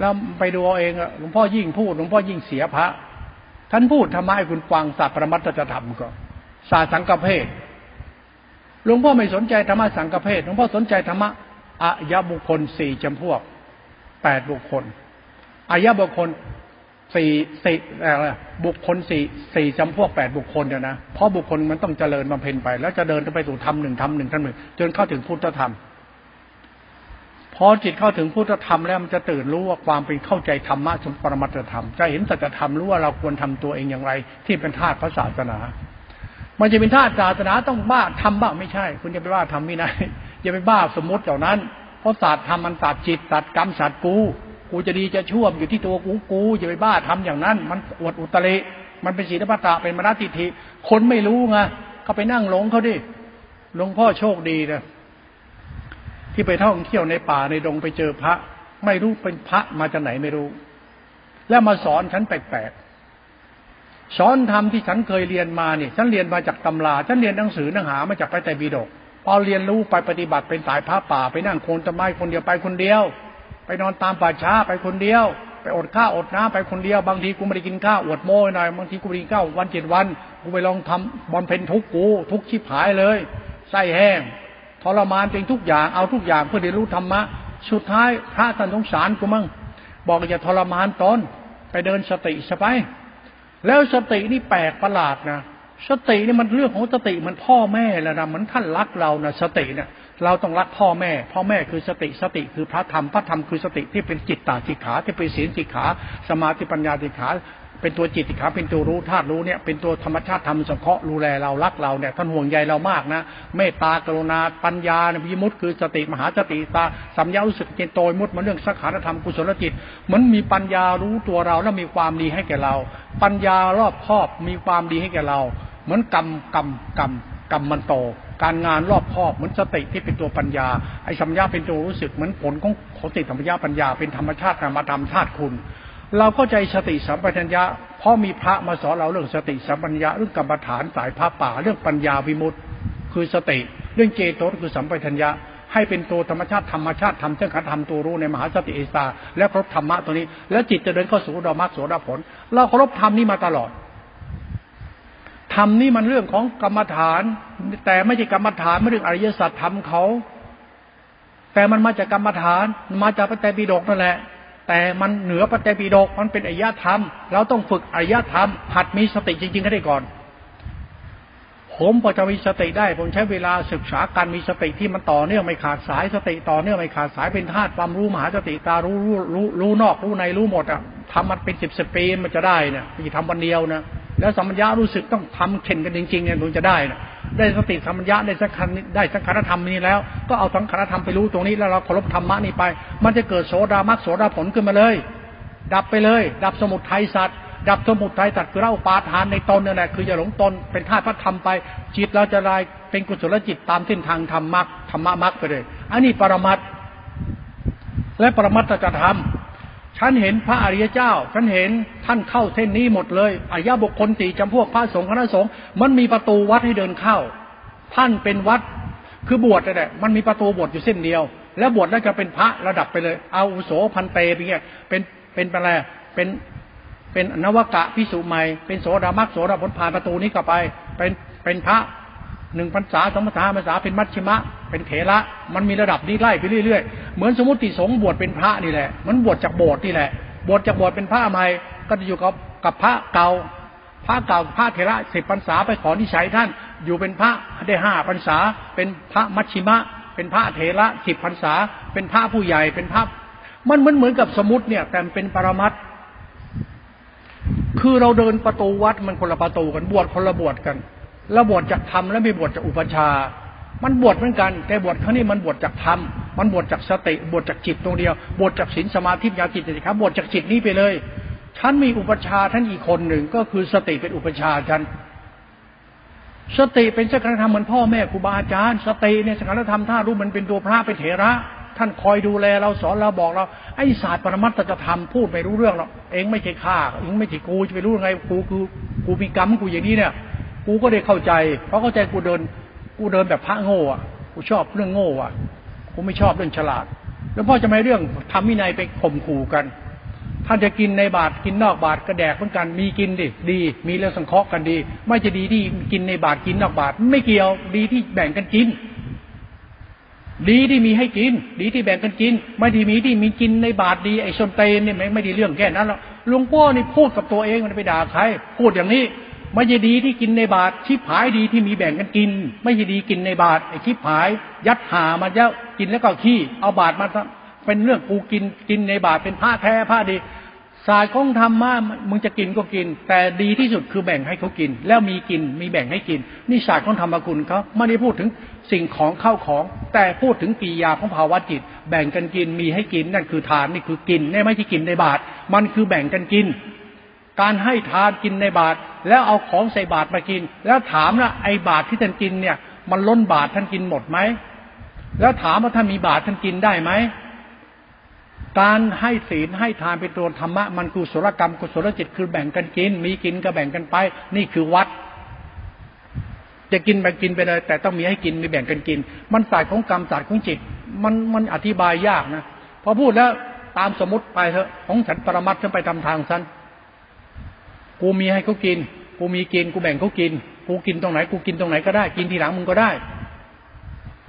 แล้วไปดูเอาเองหลวงพ่อยิ่งพูดหลวงพ่อยิ่งเสียพระท่านพูดธรรมะให้คุณฟังศาสตร์ปรมัตถธรรมก็ศาสตร์สังฆเพศหลวงพ่อไม่สนใจธรรมะสังฆเพศหลวงพ่อสนใจธรรมะอริยบุคคล4จำพวก8บุคคลอริยบุคคล4จำพวก8บุคคลเนี่ยนะเพราะบุคคลมันต้องเจริญบำเพ็ญไปแล้วจะเดินไปสู่ธรรม1ธรรม1ธรรม1จนเข้าถึงพุทธธรรมพอจิตเข้าถึงพุทธธรรมแล้วมันจะตื่นรู้ว่าความเป็นเข้าใจธรรมะสมปรมัตถธรรมจะเห็นสัจธรรมรู้ว่าเราควรทำตัวเองอย่างไรที่เป็นธาตุพระศาสนามันจะเป็นธาตุศาสนาต้องบ้าทำบ้าไม่ใช่คุณอย่าไปบ้าทำไม่ได้อย่าไปบ้าสมมติเหล่านั้นเพราะศาสตร์ธรรมมันศาสตร์จิตศาสตร์กรรมศาสตร์กูจะดีจะชั่วอยู่ที่ตัวกูอย่าไปบ้าทำอย่างนั้นมันอวดอุตริมันเป็นศีลปตะเป็นมนทิฏฐิคนไม่รู้ไงเขาไปนั่งหลงเขาดิหลวงพ่อโชคดีนะที่ไปท่องเที่ยวในป่าในดงไปเจอพระไม่รู้เป็นพระมาจากไหนไม่รู้แล้วมาสอนฉันแปลกสอนธรรมที่ฉันเคยเรียนมาเนี่ยฉันเรียนมาจากตำราฉันเรียนหนังสือหนังหามาจากพระไตรปิฎกพอเรียนรู้ไปปฏิบัติเป็นสายพระป่าไปนั่งโคนต้นไม้คนเดียวไปคนเดียวไปนอนตามป่าช้าไปคนเดียวไปอดข้าวอดน้ำไปคนเดียวบางทีกูไม่ได้กินข้าวอดโม้หน่อยบางทีกูไม่ได้กินข้าววันเจ็ดวันกูไปลองทำบำเพ็ญทุกข์กูทุกข์ชิบหายเลยไส้แห้งทรมานเป็นทุกอย่างเอาทุกอย่างเพื่อเรียนรู้ธรรมะสุดท้ายพระท่านสงสารกูมั่งบอกอย่าทรมานตนไปเดินสติซะไปแล้วสตินี่แปลกประหลาดนะ สตินี่มันเรื่องของสติมันพ่อแม่แล้วนะมันท่านรักเรานะสติเนี่ยเราต้องรักพ่อแม่คือสติคือพระธรรมคือสติที่เป็นจิตตาสิกขาที่เป็นศีลสิกขาสมาธิปัญญาสิกขาเป็นตัวจิตสิกขาเป็นตัวรู้ธาตุรู้เนี่ยเป็นตัวธรรมชาติธรรมสังเคราะห์รู้แลเรารักเราเนี่ยท่านห่วงใยเรามากนะเมตตากรุณาปัญญาวิมุตติคือสติมหาสติตาสัมยาอุสึกเจโตยมุตติมันเรื่องสังขารธรรมกุศลจิตเหมือนมีปัญญารู้ตัวเราแล้วมีความดีให้แก่เราปัญญารอบครอบมีความดีให้แก่เราเหมือนกรรมมันโตการงานรอบครอบเหมือนสติที่เป็นตัวปัญญาไอ้สัมยาเป็นตัวรู้สึกเหมือนผลของสติธรรมญาปัญญาเป็นธรรมชาตินามธรรมธาตุคุณเราเข้าใจสติสัมปชัญญะเพราะมีพระมาสอนเราเรื่องสติสัมปชัญญะเรื่องกรรมฐานสายพระป่าเรื่องปัญญาวิมุตติคือสติเรื่องเจโตคือสัมปชัญญะให้เป็นตัวธรรมชาติธรรมเจ้าขันธรรมตัวรู้ในมหาสติเอสตาและครบธรรมะตัวนี้แล้วจิตจะเดินเข้าสู่ดอกมรรคโสดาผลเราเคารพธรรมนี้มาตลอดธรรมนี่มันเรื่องของกรรมฐานแต่ไม่ใช่กรรมฐานไม่เรื่องอริยสัจธรรมเขาแต่มันมาจากกรรมฐานมาจากพระไตรปิฎกนั่นแหละแต่มันเหนือพระไตรปิฎกมันเป็นอริยธรรมเราต้องฝึกอริยธรรมหัดมีสติจริงๆให้ได้ก่อนผมพอจะมีสติได้ผมใช้เวลาศึกษาการมีสติที่มันต่อเนื่องไม่ขาดสายสติต่อเนื่องไม่ขาดสายเป็นธาตุความรู้มหาสติตารู้นอกรู้ในรู้หมดอ่ะทำมันเป็น10ปีมันจะได้เนี่ยอย่าทำวันเดียวนะแล้วสัมปัญญารู้สึกต้องทำเข่นกันจริงๆเนี่ยถึงจะได้นะได้สติสัมปัญญาได้สังขารธรรมนี้แล้วก็เอาสังขารธรรมไปรู้ตรงนี้แล้วเราเคารพธรรมะนี่ไปมันจะเกิดโสดามรรคโสดาผลขึ้นมาเลยดับไปเลยดับสมุทัยสัตว์คือเราอุปาทานในตนนั่นแหละคืออย่าหลงตนเป็นธาตุพระธรรมไปจิตเราจะลายเป็นกุศลจิตตามเส้นทางธรรมมรรคไปเลยอันนี้ปรมัตถ์และปรมัตถจธรรมฉันเห็นพระอริยเจ้าฉันเห็นท่านเข้าเส้นนี้หมดเลยอริยบุคคลสี่จำพวกพระสงฆ์คณะสงฆ์มันมีประตูวัดให้เดินเข้าท่านเป็นวัดคือบวชนั่นแหละมันมีประตูบวชอยู่เส้นเดียวแล้วบวชแล้วจะเป็นพระระดับไปเลยอาวุโสพันเตไปเงี้ยเป็นอะไรเป็นนวกะภิกษุใหม่เป็นโสดามรรคโสดาผลผ่านประตูนี้กลับไปเป็นพระ1พรรษา2พรรษาเป็นมัชชิมะเป็นเถระมันมีระดับนี้ไล่ไปเรื่อยๆเหมือนสมมุติสงฆ์บวชเป็นพระนี่แหละมันบวชจากโบสถ์นี่แหละบวชจากโบสถ์เป็นพระใหม่ก็จะอยู่กับพระเก่าพระเถระ10พรรษาไปขอนิสัยท่านอยู่เป็นพระได้5พรรษาเป็นพระมัชชิมะเป็นพระเถระ10พรรษาเป็นพระผู้ใหญ่เป็นพระมันเหมือนกับสมมุติเนี่ยแต่เป็นปรมัตถ์คือเราเดินประตูวัดมันคนละประตูกันบวชคนละบวชกันแล้วบวชจากธรรมแล้วไม่บวชจากอุปชามันบวชเหมือนกันแต่บวชครั้งนี้มันบวชจากธรรมมันบวชจากสติบวชจากจิตตรงเดียวบวชจากศีลสมาธิปัญญาจิตสิครับบวชจากจิตนี้ไปเลยฉันมีอุปชาท่านอีกคนหนึ่งก็คือสติเป็นอุปชาฉันสติเป็นสังฆธรรมเหมือนพ่อแม่ครูบาอาจารย์สติเนี่ยสังฆธรรมถ้ารู้มันเป็นตัวพระเป็นเถระท่านคอยดูแลเราสอนเราบอกเราไอ้ศาสตร์ปรมัตถธรรมพูดไม่รู้เรื่องหรอกเองไม่ใช่ข้าเองไม่ใช่กูจะไปรู้ยังไงกูคือกูมีกรรมกูอย่างนี้เนี่ยกูก็ได้เข้าใจเพราะเข้าใจกูเดินแบบพระโง่อ่ะกูชอบเรื่องโง่อ่ะกูไม่ชอบเรื่องฉลาดแล้วพ่อจะไม่เรื่องทำวินัยไปข่มขู่กันท่านจะกินในบาตรกินนอกบาตรกระแดกเหมือนกันมีกินดิดีมีเรื่องสังเคราะห์กันดีไม่จะดีที่กินในบาตรกินนอกบาตรไม่เกี่ยวดีที่แบ่งกันกินดีที่มีให้กินดีที่แบ่งกันกินไม่ดีมีที่มีกินในบาตรดีไอ้ชนเตนเนี่ยไม่ดีเรื่องแค่นั้นหรอกหลวงพ่อนี่พูดกับตัวเองมันไปด่าใครพูดอย่างนี้ไม่ใช่ดีที่กินในบาตรชิบหายดีที่มีแบ่งกันกินไม่ใช่ดีกินในบาตรไอ้ชิบหายยัดหามาแล้วกินแล้วก็ขี้เอาบาตรมาเป็นเรื่องกูกินในบาตรเป็นผ้าแท้ผ้าดีศาสตร์ของธรรมะมึงจะกินก็กินแต่ดีที่สุดคือแบ่งให้เขากินแล้วมีกินมีแบ่งให้กินนี่ศาสตร์ของธรรมคุณเขาไม่ได้พูดถึงสิ่งของเข้าของแต่พูดถึงกิริยาของภาวะจิตแบ่งกันกินมีให้กินนั่นคือทานนี่คือกินไม่ใช่กินในบาตรมันคือแบ่งกันกินการให้ทานกินในบาตรแล้วเอาของใส่บาตรมากินแล้วถามนะไอ้บาตรที่ท่านกินเนี่ยมันล้นบาตรท่านกินหมดไหมแล้วถามว่าท่านมีบาตรท่านกินได้ไหมการให้ศีลให้ทานเป็นตัวธรรมะมันกุศลกรรมกุศลจิตคือแบ่งกันกินมีกินก็แบ่งกันไปนี่คือวัดจะกินแบ่งกินไปเลยแต่ต้องมีให้กินมีแบ่งกันกินมันศาสตร์ของกรรมศาสตร์ของจิตมันอธิบายยากนะพอพูดแล้วตามสมมติไปเถอะของฉันปรมัตถ์ฉันไปตามทางฉันกูมีให้เขากินกูมีกินกูแบ่งเขากินกูกินตรงไหนกูกินตรงไหนก็ได้กินทีหลังมึงก็ได้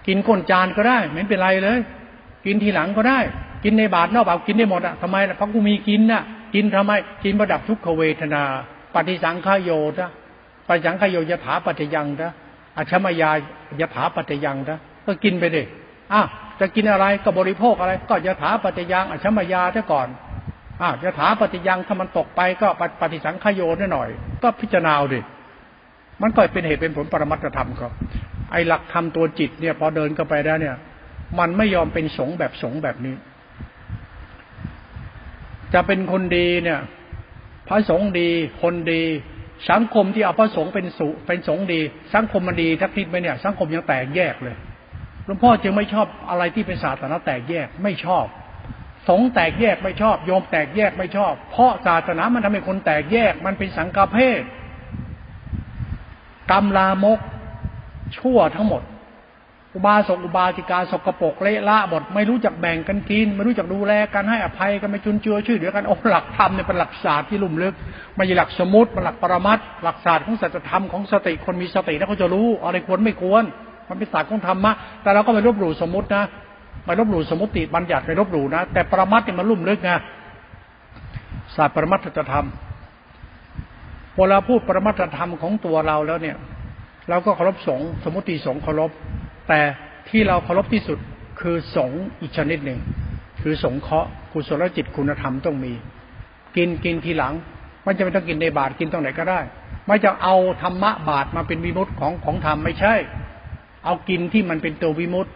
กินก้นจานก็ได้ไม่เป็นไรเลยกินทีหลังก็ได้กินในบาตรนอกบาตรกินได้หมดอ่ะทำไมล่ะเพราะกูมีกินน่ะกินทำไมกินประดับทุกขเวทนาปฏิสังขโยชน์ ปยังขยโยถาปัจยังนะอชมายายถาปัจยังนะก็กินไปดิจะกินอะไรก็บริโภคอะไรก็ยถาปัจยังอชมายาเท่าก่อนยถาปัจยังถ้ามันตกไปก็ปฏิสังขโยนิดหน่อยก็พิจารณาดิมันก็เป็นเหตุเป็นผลปรมัตถธรรมครับไอ้หลักธรรมตัวจิตเนี่ยพอเดินเข้าไปได้เนี่ยมันไม่ยอมเป็นสงฆ์แบบนี้จะเป็นคนดีเนี่ยพระสงฆ์ดีคนดีสังคมที่เอาพระสงฆ์เป็นสงฆ์ดีสังคมมันดีทักทิศไปเนี่ยสังคมยังแตกแยกเลยหลวงพ่อจึงไม่ชอบอะไรที่เป็นศาสนาแตกแยกไม่ชอบสงฆ์แตกแยกไม่ชอบโยมแตกแยกไม่ชอบเพราะศาสนามันทำให้คนแตกแยกมันเป็นสังฆเพศกรรมลามกชั่วทั้งหมดอุบาสกอุบาสิกาสกปรกเละละหมดไม่รู้จักแบ่งกันกินไม่รู้จักดูแลกันให้อภัยกันไม่จุนเจือช่วยเหลือกันโอ้หลักธรรมเนี่ยเป็นหลักศาสตร์ที่ลุ่มลึกไม่ใช่หลักสมมติมันหลักปรมัตถ์หลักศาสตร์ของสัจธรรมของสติคนมีสตินะเขาจะรู้อะไรควรไม่ควรมันเป็นศาสตร์ของธรรมะแต่เราก็ไม่ลบหลู่สมมตินะไม่ลบหลู่สมมติบัญญัติไม่ลบหลู่นะแต่ปรมัตถ์เนี่ยมันลุ่มลึกไงศาสตร์ปรมัตถธรรมพอเราพูดปรมัตถธรรมของตัวเราแล้วเนี่ยเราก็เคารพสงฆ์สมมติสงฆ์เคารพแต่ที่เราเคารพที่สุดคือสงฆ์อีกชนิดหนึ่งคือสงเคราะห์กุศลจิตคุณธรรมต้องมีกินทีหลังมันจะไม่ต้องกินในบาตรกินตรงไหนก็ได้ไม่จะเอาธรรมะบาตรมาเป็นวิมุตติของธรรมไม่ใช่เอากินที่มันเป็นตัววิมุตติ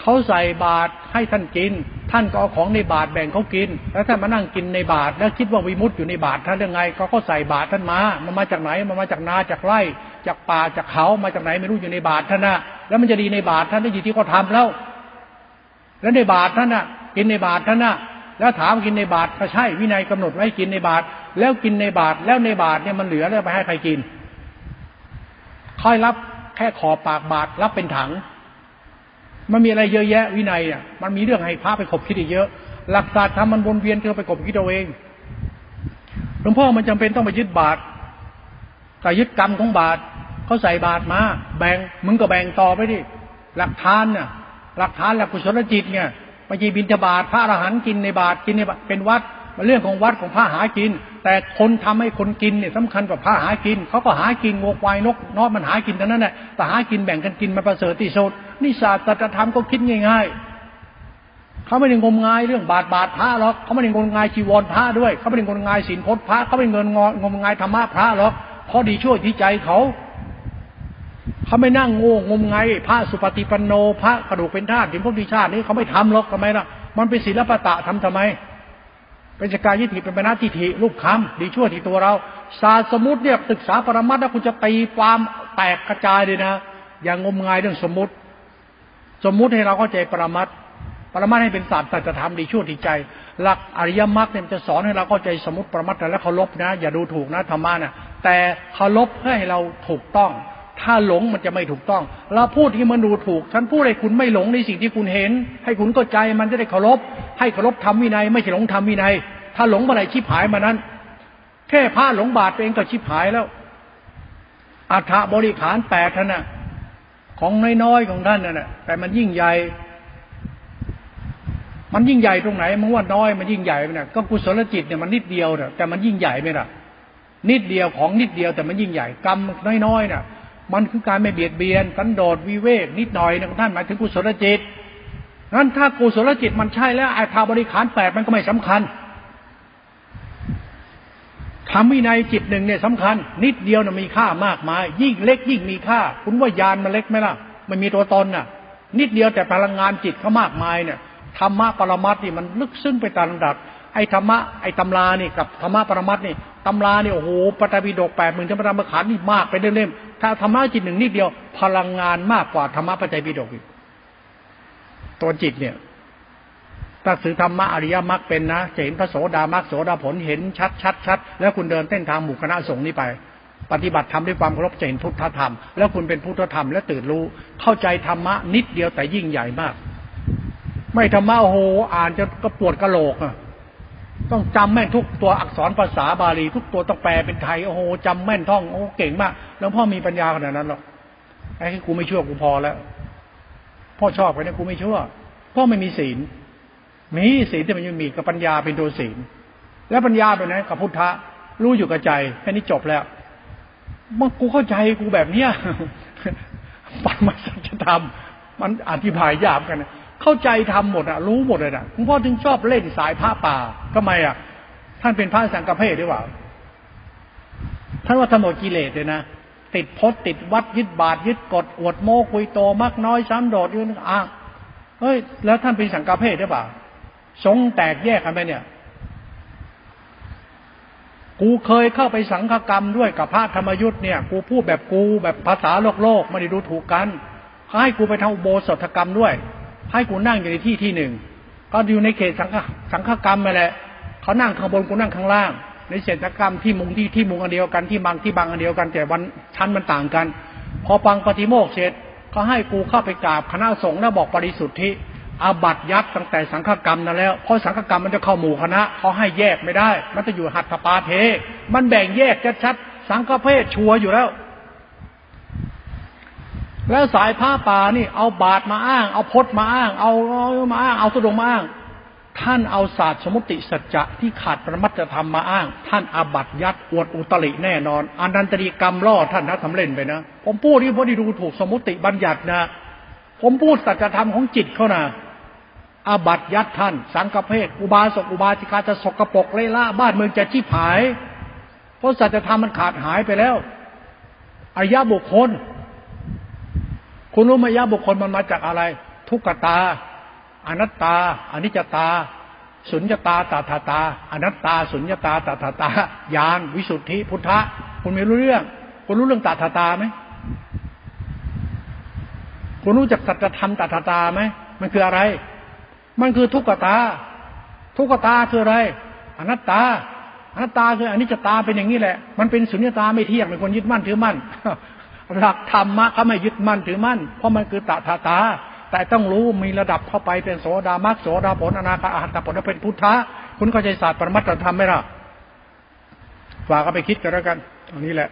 เขาใส่บาตรให้ท่านกินท่านก็เอาของในบาตรแบ่งเขากินแล้วท่านมานั่งกินในบาตรแล้วคิดว่าวิมุตติอยู่ในบาตรท่านยังไงเขาก็ใส่บาตรท่านมันมาจากไหนมันมาจากนาจากไร่จากป่าจากเขามาจากไหนไม่รู้อยู่ในบาตรท่านน่ะแล้วมันจะดีในบาตรท่านได้อยู่ที่เขาทำแล้วแล้วในบาตรท่านน่ะกินในบาตรท่านน่ะแล้วถามกินในบาตรก็ใช่วินัยกำหนดไว้กินในบาตรแล้วกินในบาตรแล้วในบาตรเนี่ยมันเหลือแล้วไปให้ใครกินค่อยรับแค่ขอปากบาตรรับเป็นถังมันมีอะไรเยอะแยะวินัยอ่ะมันมีเรื่องให้พระไปขบคิดอีกเยอะหลักศาสตร์ธรรมมันวนเวียนเธอไปขบคิดเอาเองหลวงพ่อมันจำเป็นต้องไปยึดบาตรแต่ยึดกรรมของบาตรเขาใส่บาตรมาแบ่งมึงก็แบ่งต่อไปดิหลักทานน่ะหลักทานหลักกุศลจิตเนี่ยไม่ใช่บิณฑบาตพระอรหันต์กินในบาตรกินในเป็นวัดมันเรื่องของวัดของพระหากินแต่คนทำให้คนกินเนี่ยสำคัญกว่าพระหากินเขาก็หากินงวกควายนกนกมันหากินเท่านั้นแหละแต่หากินแบ่งกันกินมันประเสริฐที่สุดนี่ศาสตรธรรมก็คิดง่ายๆเขาไม่ได้งมงายเรื่องบาทพระหรอกเขาไม่ได้งมงายจีวรพระด้วยเขาไม่ได้งมงายศีลพจน์พระเขาไม่ได้งมงายธรรมะพระหรอกเพราะดีช่วยที่ใจเขาไม่นั่งโง่งมงายพระสุปฏิปันโนพระกระดูกเป็นธาตุถึงพวกดิชาตินี่เขาไม่ทำหรอกทำไมล่ะมันเป็นศีลปตะทำไมเป็นสกายยิทธิเป็นปณัติทิรูปคำดีชั่วที่ตัวเราศาสตร์สมมุติเนี่ยศึกษาปรมัตถ์นะคุณจะตีความแตกกระจายเลยนะอย่างงมงายเรื่องสมมุติให้เราเข้าใจปรมัตถ์ปรมัตถ์ให้เป็นศาสตร์แต่จะทำดีชั่วที่ใจหลักอริยมรรคเนี่ยจะสอนให้เราเข้าใจสมมุติปรมัตถ์และเคารพนะอย่าดูถูกนะธรรมะนะแต่เคารพให้เราถูกต้องถ้าหลงมันจะไม่ถูกต้องเราพูดที่มันดูถูกฉันพูดให้คุณไม่หลงในสิ่งที่คุณเห็นให้คุณเข้าใจมันจะได้เคารพให้เคารพธรรมวินัยไม่ใช่หลงธรรมวินัยถ้าหลงเมื่อไหร่ชิบหายมานั้นแค่พระหลงบาตรเองก็ชิบหายแล้วอัฏฐบริขาร8ท่านน่ะของน้อยๆของท่านน่ะแต่มันยิ่งใหญ่มันยิ่งใหญ่ตรงไหนมึงว่าน้อยมันยิ่งใหญ่มั้ยน่ะก็กุศลจิตเนี่ยมันนิดเดียวน่ะแต่มันยิ่งใหญ่มั้ยล่ะนิดเดียวของนิดเดียวแต่มันยิ่งใหญ่กรรมน้อยๆน่ะมันคือการไม่เบียดเบียนสันโดษวิเวกนิดหน่อยนะท่านหมายถึงกุศลจิตนั้นถ้ากุศลจิตมันใช่แล้วอัฏฐบริขาร8มันก็ไม่สำคัญธรรมวินัยจิตหนึ่งเนี่ยสำคัญนิดเดียวน่ะมีค่ามากมายยิ่งเล็กยิ่งมีค่าคุณว่ายานมันเล็กไหมล่ะมันมีตัวตนน่ะนิดเดียวแต่พลังงานจิตเขามากมายเนี่ยธรรมะปรมัตถ์นี่มันลึกซึ้งไปตามลำดับไอ้ธรรมะไอ้ตำรานี่กับธรรมะปรมัตถ์นี่ตำรานี่โอ้โหปฐพีดก8หมื่นธรรมธรรมขันธ์นี่มากไปเรื่อยๆถ้าธรรมะจิตหนึ่งนิดเดียวพลังงานมากกว่าธรรมะปฐพีดกอีกตัวจิตเนี่ยถ้าศึกธรรมะอริยมรรคเป็นนะจะเห็นพระโสดามรรคโสดาผลเห็นชัดๆแล้วคุณเดินเส้นทางหมู่คณะสงฆ์นี้ไปปฏิบัติธรรมด้วยความเคารพจะเห็นพุทธธรรมแล้วคุณเป็นพุทธธรรมและตื่นรู้เข้าใจธรรมะนิดเดียวแต่ยิ่งใหญ่มากไม่ธรรมะโอ้โหอ่านจะกระปวดกะโหลกอ่ะต้องจำแม่นทุกตัวอักษรภาษาบาลีทุกตัวต้องแปลเป็นไทยโอ้โหจำแม่นท่องโอ้เก่งมากแล้วพ่อมีปัญญาขนาดนั้นหรอกไอ้ที่กูไม่เชื่อกูพอแล้วพ่อชอบไอ้นี่กูไม่เชื่อพ่อไม่มีศีลมีศีลแต่มันยังมีกับปัญญาเป็นตัวศีลและปัญญาเป็นไงกับพุทธะ รู้อยู่กับใจแค่นี้จบแล้วเมื่อกูเข้าใจกูแบบเนี้ยปัญญาสัจธรรมมันอธิบายยากกันเข้าใจทำหมดอะรู้หมดเลยนะหลวงพ่อถึงชอบเล่นสายพระป่าทำไมอะท่านเป็นพระสังฆเพศหรือเปล่าท่านว่าทั้งหมดกิเลสเลยนะติดพจน์ติดวัดยึดบาทยึดกฎอวดโม้คุยโตมากน้อยซ้ำโดดยืนอ่ะเฮ้ยแล้วท่านเป็นสังฆเพศหรือเปล่าสงฆ์แตกแยกกันไปเนี่ยกูเคยเข้าไปสังฆกรรมด้วยกับพระธรรมยุทธ์เนี่ยกูพูดแบบกูแบบภาษาโลกไม่ได้ดูถูกกันเขาให้กูไปทำอุโบสถกรรมด้วยให้กูนั่งอยู่ในที่หนึ่งก็อยู่ในเขตสังฆกรรมนั่นแหละเขานั่งข้างบนกูนั่งข้างล่างในเขตสังฆกรรมที่มุงอันเดียวกันที่บางอันเดียวกันแต่วันชั้นมันต่างกันพอฟังปฏิโมกข์เสร็จก็ให้กูเข้าไปกราบคณะสงฆ์แล้วบอกปริสุทธิอาบัติยับตั้งแต่สังฆกรรมนั่นแล้วเพราะสังฆกรรมมันจะเข้าหมู่คณะเขาให้แยกไม่ได้มันจะอยู่หัตถปาเทมันแบ่งแยกชัดๆสังฆเพศชัวอยู่แล้วแล้วสายผ้าป่านี่เอาบาทมาอ้างเอาพจน์มาอ้างเอาร้อยมาอ้างเอาตุดงมาอ้างท่านเอาศาสตร์สมุติสัจจะที่ขาดปรมัตถธรรมมาอ้างท่านอาบัติยัดอวดอุตริแน่นอนอนันตริกรรมล่อท่านนะทำเล่นไปนะผมพูดนี่ผมได้ดูถูกสมุติบัญญัตินะผมพูดสัจธรรมของจิตเขานะอาบัติยัดท่านสังฆเพศอุบาสกอุบาสิกาจะสกปรกเละละบ้านเมืองจะชิบหายเพราะสัจธรรมมันขาดหายไปแล้วอริยบุคคลคุณรู้ไหมอริยบุคคลมันมาจากอะไรทุกขตาอนัตตาอนิจจตาสุญญตาตถาตาอนัตตาสุญญตาตถาตาญาณวิสุทธิพุทธะคุณไม่รู้เรื่องคุณรู้เรื่องตถาตาไหมคุณรู้จักสัจธรรมตถาตาไหมมันคืออะไรมันคือทุกขตาทุกขตาคืออะไรอนัตตาอนัตตาคืออนิจจตาเป็นอย่างนี้แหละมันเป็นสุญญตาไม่เที่ยงเป็นคนยึดมั่นถือมั่นหลักธรรมะเขาไม่ยึดมั่นถือมั่นเพราะมันคือตถาตาแต่ต้องรู้มีระดับเข้าไปเป็นโสดามรรคโสดาผลอนาคาอรหัตผลและเป็นพุทธะคุณเข้าใจศาสตร์ปรมัตถธรรมไหมล่ะฝากเอาไปคิดกันแล้วกันตรงนี้แหละ